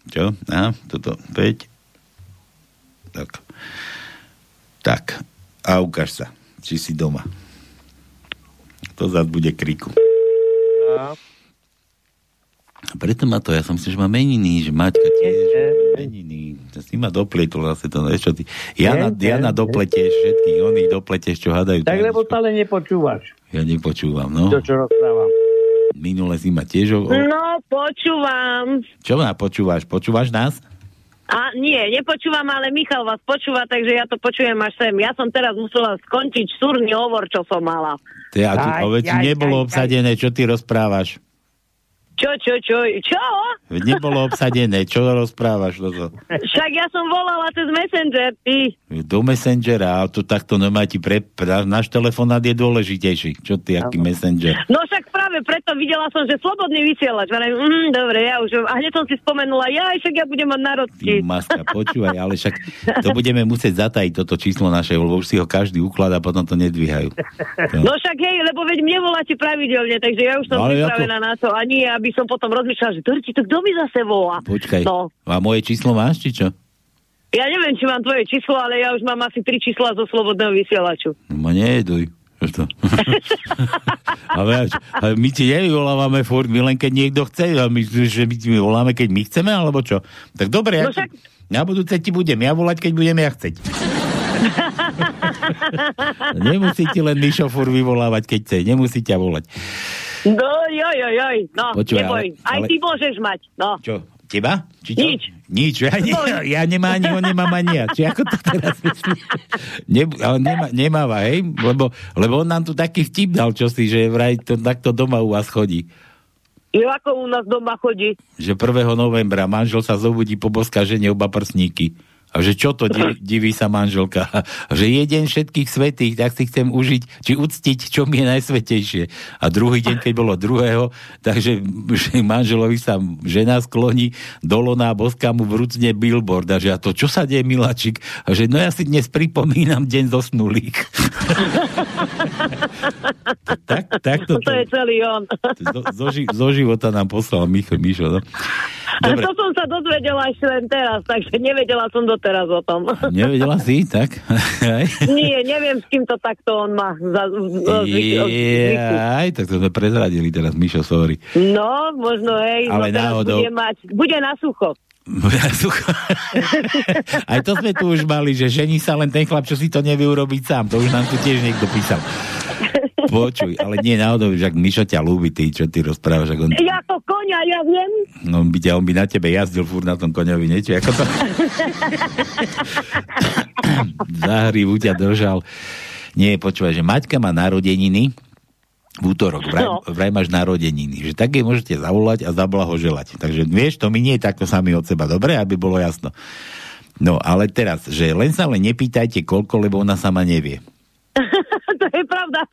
Čo? Aha, toto, 5. Tak. A ukáž sa, či si doma. To zase bude kriku. No. Preto ma to, ja som si, že má meniny, že Maťka tiež meniny. Ja si ma dopletol zase to, čo ty. Jana dopleteš všetkých, oných dopleteš, čo hádajú. Tak lebo stále nepočúvaš. Ja nepočúvam, no. To, čo rozprávam. Minule si ma tiež... No, počúvam. Čo ma počúvaš? Počúvaš nás? A nie, nepočúvam, ale Michal vás počúva, takže ja to počujem až sem. Ja som teraz musela skončiť súrny hovor, čo som mala. Nebolo obsadené, čo ty rozprávaš? Čo? Nebolo obsadené, čo rozprávaš? Toto? Však ja som volala cez Messenger, ty. Do Messengera, ale to takto nemá ti náš telefonát je dôležitejší. Čo ty, aký Messenger? No však práve preto videla som, že slobodný vysielač. Dobre, ja už... A hneď som si spomenula, však ja budem mať narodky. Ty maska, počúvaj, ale však to budeme musieť zatajiť toto číslo naše, lebo už si ho každý ukladá, potom to nedvíhajú. To. No však hej, lebo veď mne voláte pravidelne, takže ja už som pripravená na to. A nie, aby som potom rozmýšľala, že to kto mi zase volá? Počkaj, no. A moje číslo máš, či čo? Ja neviem, či mám tvoje číslo, ale ja už mám asi 3 čísla zo slobodného vysielaču. Ma nejeduj. Ale my ti nevyvolávame furt, my len keď niekto chce, a my, že my ti voláme, keď my chceme, alebo čo? Tak dobre, no však... na budúce ti budem ja volať, keď budem ja chceť. Nemusíte len Mišo furt vyvolávať, keď chce, nemusí ťa volať. No, joj, no, počúva, neboj, ale... aj ty môžeš mať, no. Čo? Teba? Či čo? Nič. Ja nemám, ani ho nemám, ani ja. Či ako to teraz myslí? Nemáva, hej? Lebo on nám tu taký vtip dal, čo si, že vraj to takto doma u vás chodí. Jo, ako u nás doma chodí? Že 1. novembra manžel sa zobudí po boska žene oba prsníky. A že čo to diví sa manželka? A že jeden všetkých svätých, tak si chcem užiť, či uctiť, čo mi je najsvätejšie. A druhý deň, keď bolo 2., takže že manželovi sa žena skloní do lona a boská mu vrúcne billboard. A že a to, čo sa deje, miláčik? A že no ja si dnes pripomínam deň zosnulých. Tak to je celý on. Zo života nám poslal Mišo, no? Dobre. To som sa dozvedela ešte len teraz, takže nevedela som doteraz o tom. Nevedela si, tak? Nie, neviem, s kým to takto on má. Tak to sme prezradili teraz, Mišo, sorry. No, možno, hej. Ale náhodou. Bude na sucho. Aj to sme tu už mali, že žení sa len ten chlap, čo si to nevie urobiť sám. To už nám tu tiež niekto písal. Počuj, ale nie náhodou, že ak Mišo ťa ľúbi, ty, čo ty rozprávaš. On... Ja to koňa, ja viem. No, on by na tebe jazdil furt na tom koňovi, niečo, ako to... Zahrivu ťa držal. Nie, počúvaj, že Maťka má narodeniny v útorok. Vraj máš narodeniny. Že tak jej môžete zavolať a zablahoželať. Takže vieš, to mi nie je takto sami od seba. Dobre, aby bolo jasno. No, ale teraz, že len sa nepýtajte koľko, lebo ona sama nevie. To je pravda.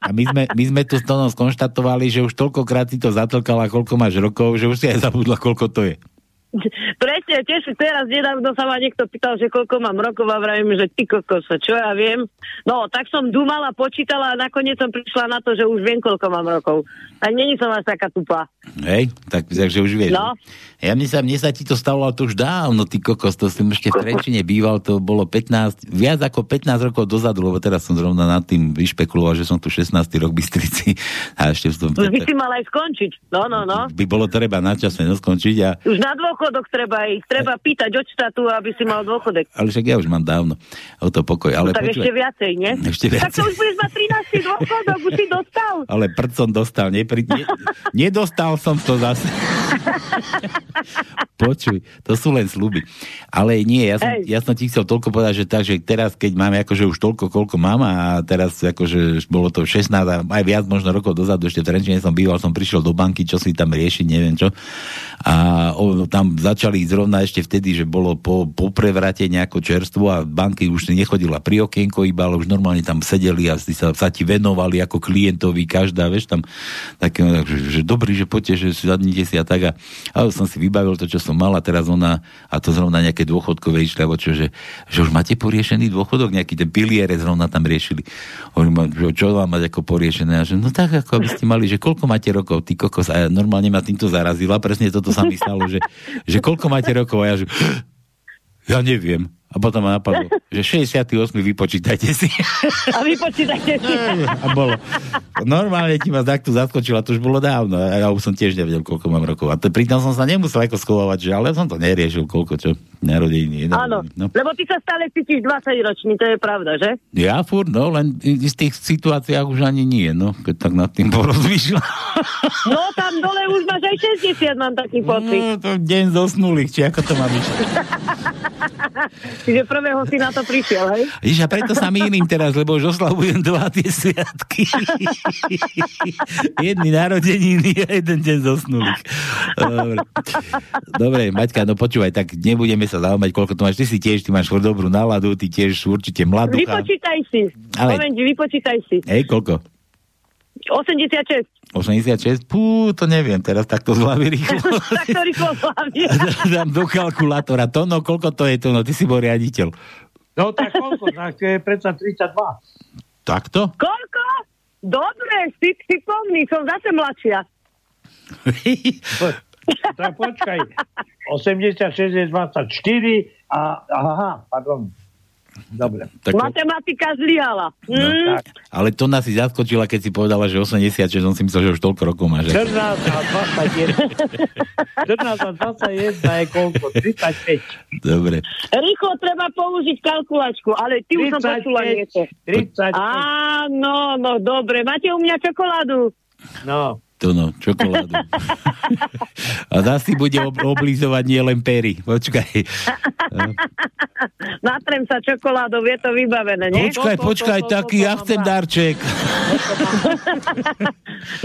A my sme tu s Tónom skonštatovali, že už toľkokrát si to zatlkala, koľko máš rokov, že už si aj zabudla, koľko to je. Presne, tiež teraz nedávno sa ma niekto pýtal, že koľko mám rokov a vravím, že ty kokoso, čo ja viem. No, tak som dumala, počítala a nakoniec som prišla na to, že už viem, koľko mám rokov. A neni som až taká tupá. Hej, takže už vieš. No. Ja mne sa ti to stalo, ale to už dávno, ty kokos, to som ešte v Trenčine býval, to bolo viac ako 15 rokov dozadu, lebo teraz som zrovna nad tým vyšpekuloval, že som tu 16. rok Bystrici a ešte v tom... Už by si mal aj skončiť, no. By bolo treba načasne skončiť a... Už na dôchodok treba pýtať od štátu, aby si mal dôchodok. Ale však ja už mám dávno o to pokoj, ale... No, tak počúva, ešte viacej, nie? Ešte viacej. Tak to už budeš mať 13. dôchodok, už si dostal. Ale prd som dostal, nedostal som to zase. Počuj, to sú len sľuby. Ale nie, ja som ti chcel toľko povedať, že takže teraz, keď máme akože už toľko, koľko mám a teraz akože bolo to 16 a aj viac možno rokov dozadu, ešte v Trenčine som býval, som prišiel do banky, čo si tam riešiť, neviem čo. A tam začali zrovna ešte vtedy, že bolo po prevrate nejako čerstvo a banky už si nechodila pri okienko iba, ale už normálne tam sedeli a sa ti venovali ako klientovi každá, vieš, tam také, že dobrý, že poďte, že zadnite si a tak a som si vybavil to, čo som mal a teraz ona, a to zrovna nejaké dôchodkové išli, alebo čo, že už máte poriešený dôchodok, nejaký ten piliere zrovna tam riešili. Hovorím, čo vám mať ako poriešené? A že no tak, ako aby ste mali, že koľko máte rokov, ty kokos, a ja normálne ma týmto zarazila, presne toto sa mi stalo, že koľko máte rokov, a ja že ja neviem. A potom ma napadlo, že 68 vypočítajte si. A vypočítajte si. A bolo. Normálne ti ma takto zaskočila, to už bolo dávno. Ja už som tiež nevedel, koľko mám rokov. A pritom som sa nemusel ako schovávať, že ale som to neriešil, koľko čo narodení. Áno, no. Lebo ty sa stále cítiš 20-ročný, to je pravda, že? Ja furt, no, len v tých situáciách už ani nie, no, keď tak nad tým porozmýšľam. No, tam dole už máš aj 60, mám taký pocit. No, to deň zosnulých, či ako to mám išť. Čiže prvého si na to prišiel, hej? Ježiš, a preto sa mýlim teraz, lebo už oslavujem dva tie sviatky. Jedný narodeniny a jeden deň zosnulých. Dobre, Maťka, no počúvaj, tak nebudeme sa zaujímať, koľko to máš. Ty máš furt dobrú náladu, ty tiež určite mladúcha. Vypočítaj si. Moment, vypočítaj si. Hej, koľko? 86. 86? Pú, to neviem, teraz takto zľavy rýchlo. Takto rýchlo zľavy. Dám do kalkulátora. Tono, koľko to je Tono? Ty si bol riaditeľ. No tak koľko? Tak to je predsa 32. Takto? Koľko? Dobre, si pomní, som zase mladšia. Tak počkaj. 86 je 24 a... Aha, pardon. Dobre. Tak... Matematika zlyhala. No, ale to nás si zaskočila, keď si povedala, že 86, on si myslel, že už toľko rokov máš. 14 a 21. 14 a 21 je koľko? 35. Dobre. Rýchlo treba použiť kalkulačku, ale ty 35, už som počula niečo. 35. Áno, no dobre. Máte u mňa čokoládu? No. To no, čokoládu. A zase bude oblízovať nielen pery. Počkaj. Natrem sa čokoládou, je to vybavené, nie? Počkaj, taký, ja chcem darček.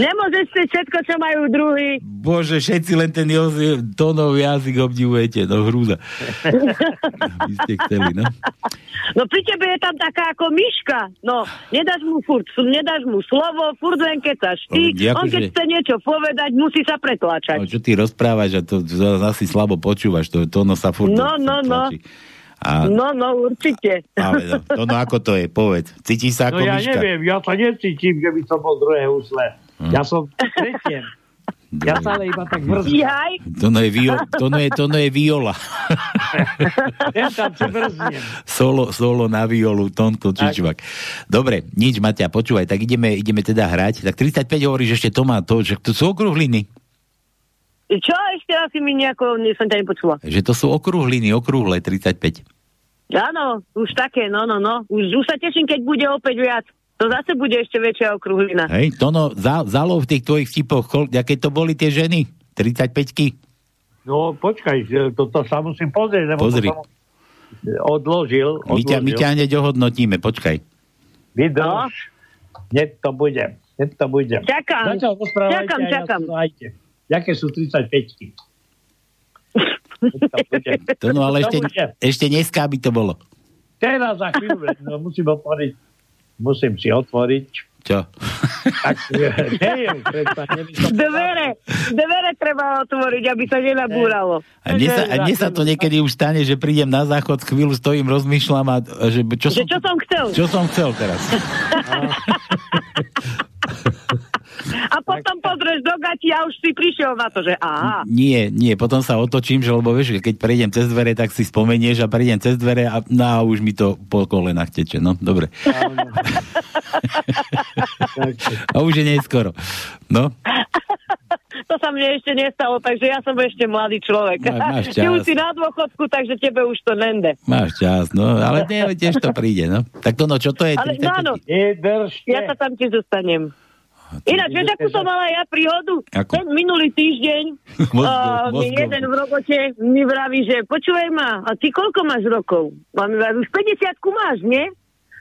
Nemôžeš si všetko, čo majú druhý. Bože, všetci len ten Tónov jazyk obdivujete, no hrúza. Vy ste chceli, no? No pri tebe je tam taká ako myška, no, nedáš mu slovo, furt len kecaš. Ty, on keď chce niečo povedať, musí sa pretláčať. No, čo ty rozprávaš, a to asi slabo počúvaš, to ono sa furt tlačí. No, určite. Ale no, ako to je, povedz. Cítiš sa ako myška? No ja myška? Neviem, ja sa necítim, že by to bol druhé úsle. Ja som tretiem. Ja sa ale iba tak mrzím. Tono je viola. Ja tam sa mrzím. Solo na violu, Tonko Čičvak. Dobre, nič, Maťa, počúvaj, tak ideme teda hrať. Tak 35 hovoríš ešte to má to, že to sú okruhliny. Čo? Ešte asi mi nejako, som ťa nepočula. Že to sú okrúhliny, okrúhle, 35. Áno, už také, no. Už sa teším, keď bude opäť viac. To zase bude ešte väčšia okrúhlina. Hej, Tono, zalov v tých tvojich vtipoch, aké to boli tie ženy? 35-ky? No, počkaj, toto sa musím pozrieť. Pozri. Odložil. My ťa nedohodnotíme, počkaj. Vydrž, hneď to bude. Čakám. Jaké sú 35-ky? To no, ale ešte dneska by to bolo. Teraz za chvíľu, no, musím si otvoriť. Čo? Tak, neviem, dvere treba otvoriť, aby sa nenabúralo. A mne sa to niekedy už stane, že prídem na záchod, chvíľu stojím, rozmýšľam a že čo som chcel teraz. A potom pozrieš do gati a už si prišiel na to, že aha. Nie, potom sa otočím, že lebo vieš, keď prejdem cez dvere, tak si spomenieš a prejdem cez dvere a na, už mi to po kolenách teče. No, dobre. A už je neskoro. No. To sa mne ešte nestalo, takže ja som ešte mladý človek. Máš čas. Ty už si na dôchodku, takže tebe už to nende. Máš čas, no, ale tiež to príde, no. Tak to no, čo to je? Ale, no áno, ja sa tam ti zostanem. Ináč, vieš, akú som mala ja príhodu? Ako? Ten minulý týždeň jeden v robote mi vraví, že počúvaj ma, a ty koľko máš rokov? Už 50-ku máš, nie?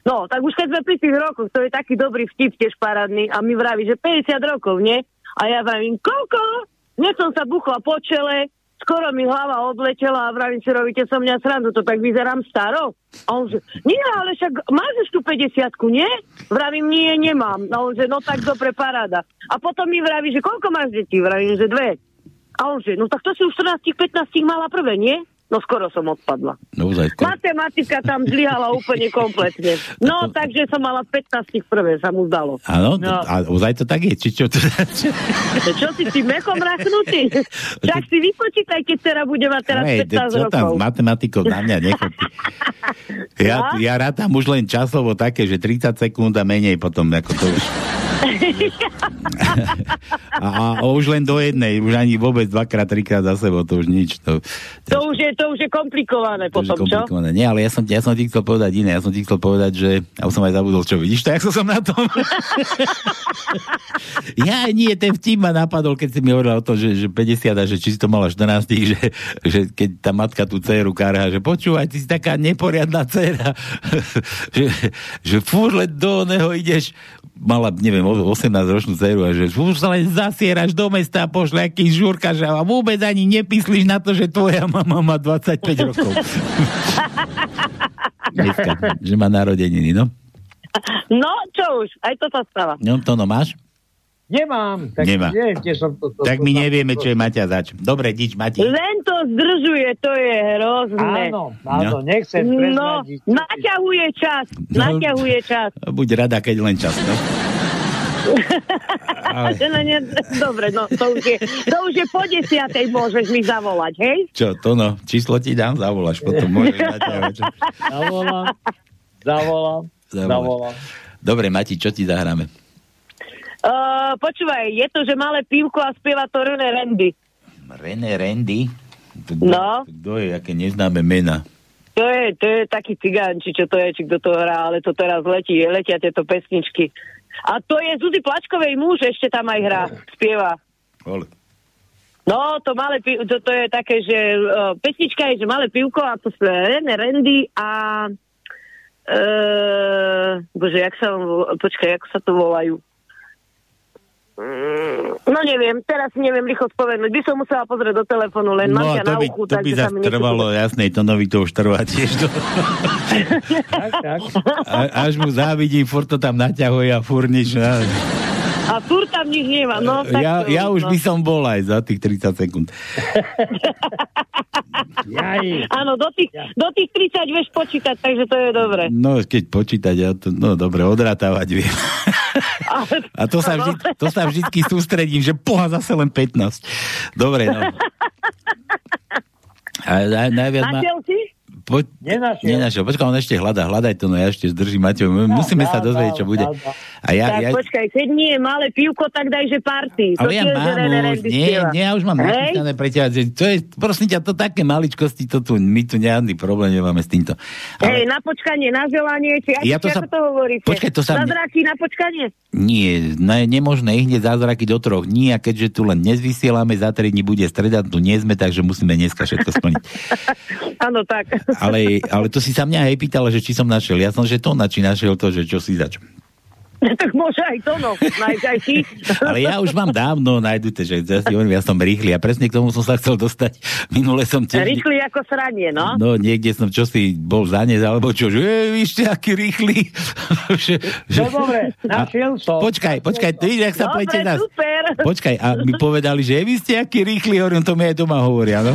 No, tak už keď sme pri tých rokoch, to je taký dobrý vtip tiež parádny, a mi vraví, že 50 rokov, nie? A ja vravím, koľko? Dnes som sa buchla po čele, skoro mi hlava odletela a vravím si, robíte so mňa srandu, to tak vyzerám staro. A on že, nie, ale však máš už tú 50-ku, nie? Vravím, nie, nemám. A on že, no tak dobre, paráda. A potom mi vraví, že koľko máš detí? Vravím, že 2. A on že, no tak to si už 14-15 mala prvé, nie? No skoro som odpadla. No, matematika tam zlyhala úplne kompletne. No, takže som mala 15 prvé, sa mu zdalo. Áno, no. A ozaj to tak je? Či čo? Čo si mechom rachnutý? Tak si vypočítaj, keď teda bude mať teraz 15 rokov. Čo tam matematikou na mňa nechopí? Ja rátam už len časovo také, že 30 sekúnd a menej potom, ako to už... a už len do jednej, už ani vôbec dvakrát, trikrát za sebou, to už nič. To už je komplikované potom, je komplikované. Čo? Nie, ale ja som ti chcel povedať iné, ja som ti chcel povedať, že ja už som aj zabudol, čo vidíš, tak som na tom. Ja nie, ten vtip ma napadol, keď si mi hovorila o tom, že 50 a že či si to mala 14, že keď tá matka tú dceru karha, že počúvaj, ty si taká neporiadna dcera, že fúr len do neho ideš, mala, neviem, 18-ročnú dceru a že už sa len zasieraš do mesta a pošle aký žurkaš a vôbec ani nepyslíš na to, že tvoja mama má 25 rokov. Dneska, že má narodeniny, no? No, čo už, aj to sa stáva. No, to no máš? Nemám. Tak neviem, kde som to tak my nevieme, čo je Maťa zač. Dobre, nič, Mati. Len to zdržuje, to je hrozné. Áno, nechcem prezradiť. No, naťahuje čas. Buď rada, keď len čas, no. Ale... Dobre, no, to už je po 10:00 môžeš mi zavolať, hej? Čo, to no, číslo ti dám, zavoláš, potom môžeš naťahovať. Zavolám. Dobre, Mati, čo ti zahráme? Počúvaj, je to, že malé pivko a spieva to René Rendy. René Rendy? No. Kto je, aké neznáme mena? To je taký cigán, či čo to je, či kto to hrá, ale to teraz letia tieto pesničky. A to je Zuzi Plačkovej muž, ešte tam aj hrá, spieva. Ole. No, to malé pivko, to je také, že pesnička je, že malé pivko a to spieva René Rendy a bože, počkaj, ako sa to volajú? No neviem, teraz neviem rýchlo spomenúť. By som musela pozrieť do telefónu, len no, Maťa na uchu. To by zase trvalo, jasné, to nový to už trvá tiež. Tak. Až mu závidím, furt to tam naťahuje a furt nič. A furt tam nič nemá. No, ja už by som bol aj za tých 30 sekúnd. Áno, do tých 30 vieš počítať, takže to je dobre. No, keď počítať, dobre, odratávať viem. A to sa vždycky sústredím, že poha, zase len 15. Dobre, no. Našiel si? Nenašiel. Počkaj, on ešte hľadaj to, no ja ešte zdržím, Mateo. Musíme sa dozvedieť, čo bude. A ja... Počkaj, keď nie je malé pivko, tak daj, že party. Ale ja mám už, ja už mám nachystané pre teba. To je, prosím ťa, to také maličkosti, my tu nejaký problém nemáme s týmto. Ale... Hej, na počkanie, na želanie, či ako to hovoríte? Počkaj, to sa... Zázraky na počkanie? Nie, nemožné hneď zázraky do 3. dní, a keďže tu len nezvysielame, za 3 dní bude streda, tu nie sme, takže musíme dneska všetko splniť. Áno, tak. Ale to si sa mňa pýtala, že či som našiel. Ja som, že to či našiel to, že čo si zač. Tak môže aj to, no. Aj ty. Ale ja už mám dávno, nájdete, že ja som rýchly. A presne k tomu som sa chcel dostať. Minule som tiež... Rýchly ako sranie, no? No, niekde som čosi bol zanez, alebo čo, že víš, aký rýchly. No dobre, našiel som. Počkaj, ty, jak sa pojete nás. Počkaj, a my povedali, že vy ste aký rýchly, hovorím, to mi aj doma hovoria, no.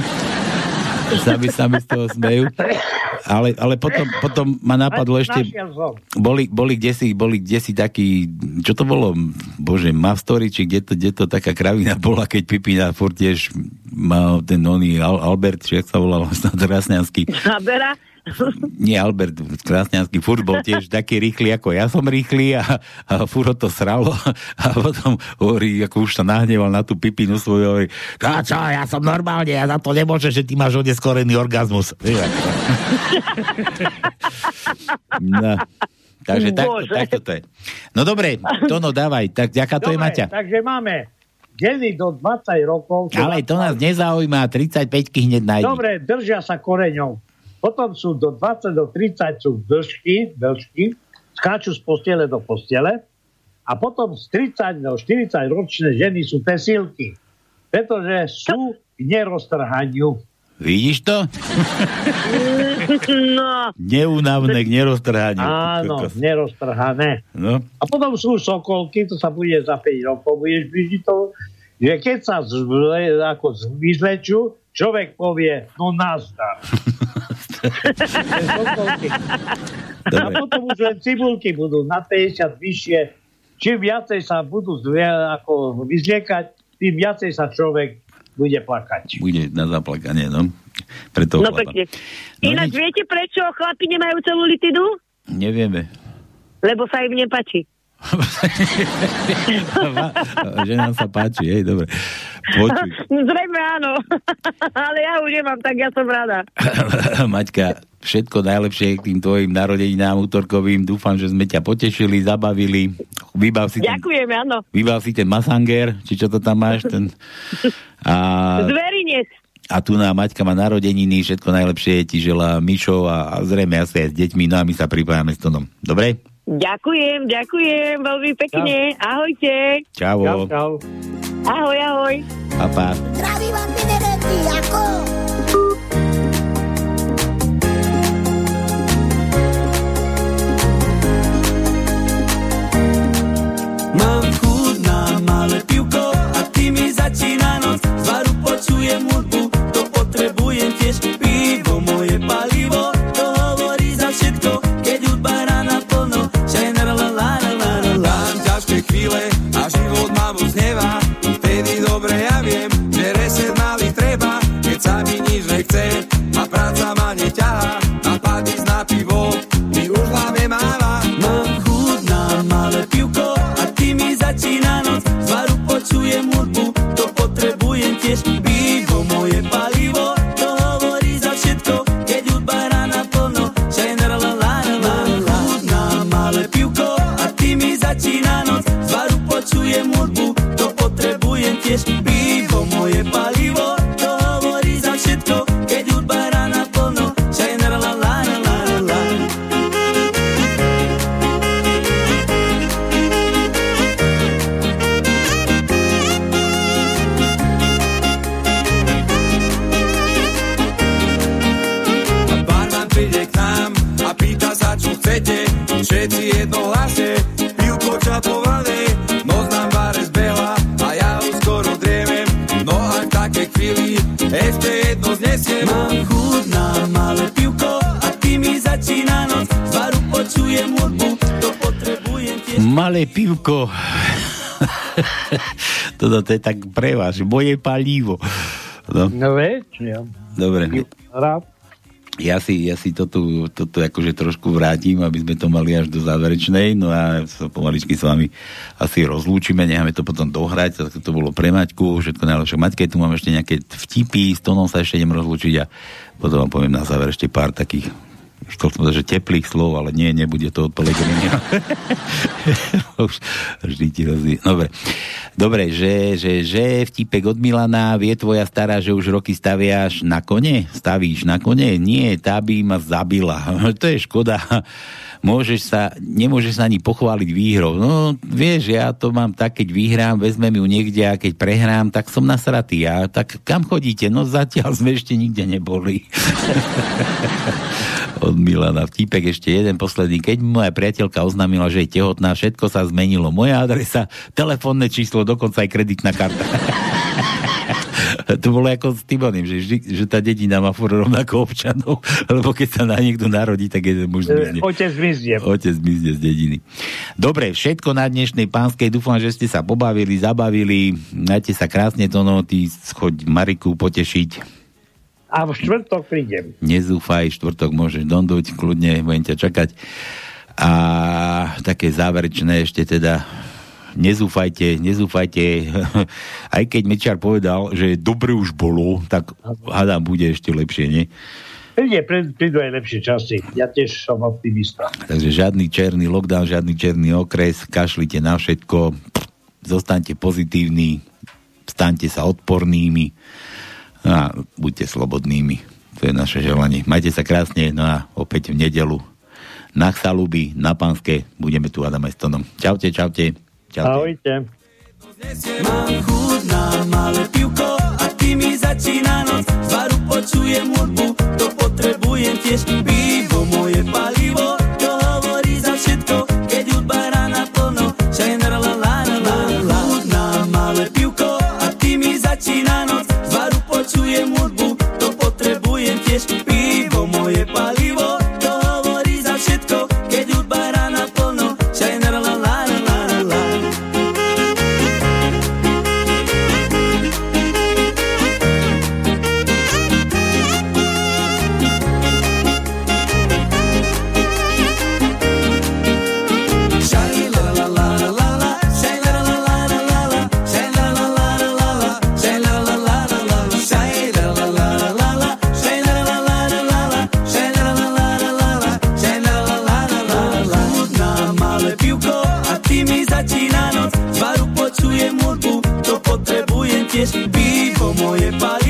Sami z toho smejú. Ale potom ma napadlo ešte, boli kdesi taký, čo to bolo, bože, Mavstory, či kde to taká kravina bola, keď Pipina furt tiež mal ten Albert, či jak sa volal, Krásňanský. Habera? Nie, Albert Krásňanský, furt bol tiež taký rýchly, ako ja som rýchly a furt to sralo a potom hovorí, ako už sa nahneval na tú Pipinu svoju, hovorí, čo, ja som normálne, ja za to nemôžem, že ty máš oneskorený orgazmus. No, takže takto to je. No dobre, Tono, dávaj, tak ďaká to je Maťa. Takže máme 9 do 20 rokov. Ale to nás nezaujíma, 35-ky hneď nájde. Dobre, držia sa koreňov. Potom sú do 20 do 30 sú dlžky, skáču z postele do postele. A potom z 30 do 40 ročné ženy sú tesílky, pretože sú k neroztrhaniu. Vidíš to? No. Neúnavné k neroztrhaniu. Áno, neroztrhané. No. A potom sú sokolky, to sa bude za 5 rokov, budeš blížiť to, že keď sa vyzlečú, človek povie, no nazdar. A potom už len cibulky budú na 50 vyššie. Čím viacej sa budú vyzliekať, tým viacej sa človek bude plakať. Bude na zaplakanie, no. Preto no pekne. No, ináč viete, prečo chlapi nemajú celulitidu? Nevieme. Lebo sa im nepáči. Že nám sa páči, hej, dobre. Počuj. Zrejme áno. Ale ja už nemám, tak ja som rada. Maťka, všetko najlepšie k tým tvojim narodeninám útorkovým. Dúfam, že sme ťa potešili, zabavili. Ďakujem, áno. Vybav si ten masanger, či čo to tam máš. Zverinec. A tu na Maťka má narodeniny, všetko najlepšie ti želá Mišo a zrejme asi aj s deťmi, no a my sa pripájame s Tonom. Dobre? Ďakujem, veľmi pekne. Čau. Ahojte. Čau. Ahoj. Papa. Mám chud na malé pivko a ty mi začína noc. Z baru počujem hudbu, to potrebujem tiež. Pivo, moje palivo, to hovorí za všetko. Keď hudba rád a život ma mu znevá, vtedy dobre ja viem, že reset mali treba, keď sa mi nič nechce a práca ma neťahá a padíš na pivo, mi už hlavne máva. Mám chud na malé pivko a ty mi začína noc, z baru počujem hudbu, to potrebujem tiež, pivo moje palivo, to hovorí za všetko, keď hudba hrá naplno, šajner la la la la. Mám chud na malé pivko a ty mi začína noc, počujem hudbu, to potrebujem tiež. Pivo, moje palivo, to hovorí za všetko, keď hudba hrá naplno. Šajner, la, la, la, la, la. A barman príde k nám a pýta sa, čo chcete. Všetci jednohlasne, pivko čapované. Ešte jedno znesiem. Mám chud na malé pivko a ty mi začína noc, z baru počujem hudbu, to potrebujem tiež. Malé pivko. Toto to je tak pre vás, moje palivo. No väčšia. Dobre. Ja si to tu akože trošku vrátim, aby sme to mali až do záverečnej, no a pomaličky s vami asi rozlúčime, necháme to potom dohrať, to bolo pre Maťku, všetko najlepšie. Maťke, tu mám ešte nejaké vtipy, s Tónom sa ešte idem rozlúčiť a potom vám poviem na záver ešte pár takých, že teplých slov, ale nie, nebude to odpovedenie. Už vždy ti rozdiel. Dobre, že vtipek od Milana, vie tvoja stará, že už roky stavíš na kone? Nie, tá by ma zabila. To je škoda. Nemôžeš sa ani pochváliť výhrou. No, vieš, ja to mám tak, keď vyhrám, vezmem ju niekde a keď prehrám, tak som nasratý. A tak kam chodíte? No zatiaľ sme ešte nikde neboli. Od Milana vtípek ešte jeden posledný. Keď moja priateľka oznámila, že je tehotná, všetko sa zmenilo. Moja adresa, telefónne číslo, dokonca aj kreditná karta. to bolo ako s Tibanom, že tá dedina má furt rovnako občanov, lebo keď sa na niekto narodí, tak je muž zmizne. Otec zmizne z dediny. Dobre, všetko na dnešnej Pánskej. Dúfam, že ste sa pobavili, zabavili. Majte sa krásne, Tono, ty schoď Mariku potešiť. A v štvrtok prídem. Nezúfaj, štvrtok môžeš donduť, kľudne, budem ťa čakať. A také záverečné ešte teda, nezúfajte, aj keď Mečiar povedal, že dobre už bolo, tak hádam, bude ešte lepšie, nie? Prídu aj lepšie časy, ja tiež som optimista. Takže žiadny černý lockdown, žiadny černý okres, kašlite na všetko, zostaňte pozitívni, staňte sa odpornými, a buďte slobodnými. To je naše želanie. Majte sa krásne, no a opäť v nedelu na chaluby, na Panské. Budeme tu Adam aj s Tonom. Čaute. Ahojte. Mám chuť na malé pivko a tým mi začína noc. Z baru počujem hudbu, to potrebujem tiež. Pivo moje palivo, to hovorí za všetko, keď hudba hrá naplno. Šajner la la la la. Mám chuť na malé pivko a tým mi začína noc. Počujem hudbu, to potrebujem tiež. Pivo moje palivo, to hovorí za všetko, keď hudba hrá naplno. Šajner la la la la la. Šajner la la la la la, šajner la la la la la, šajner la la la la la, šajner la la la la. Počujem hudbu, to potrebujem tiež. Pivo moje palivo.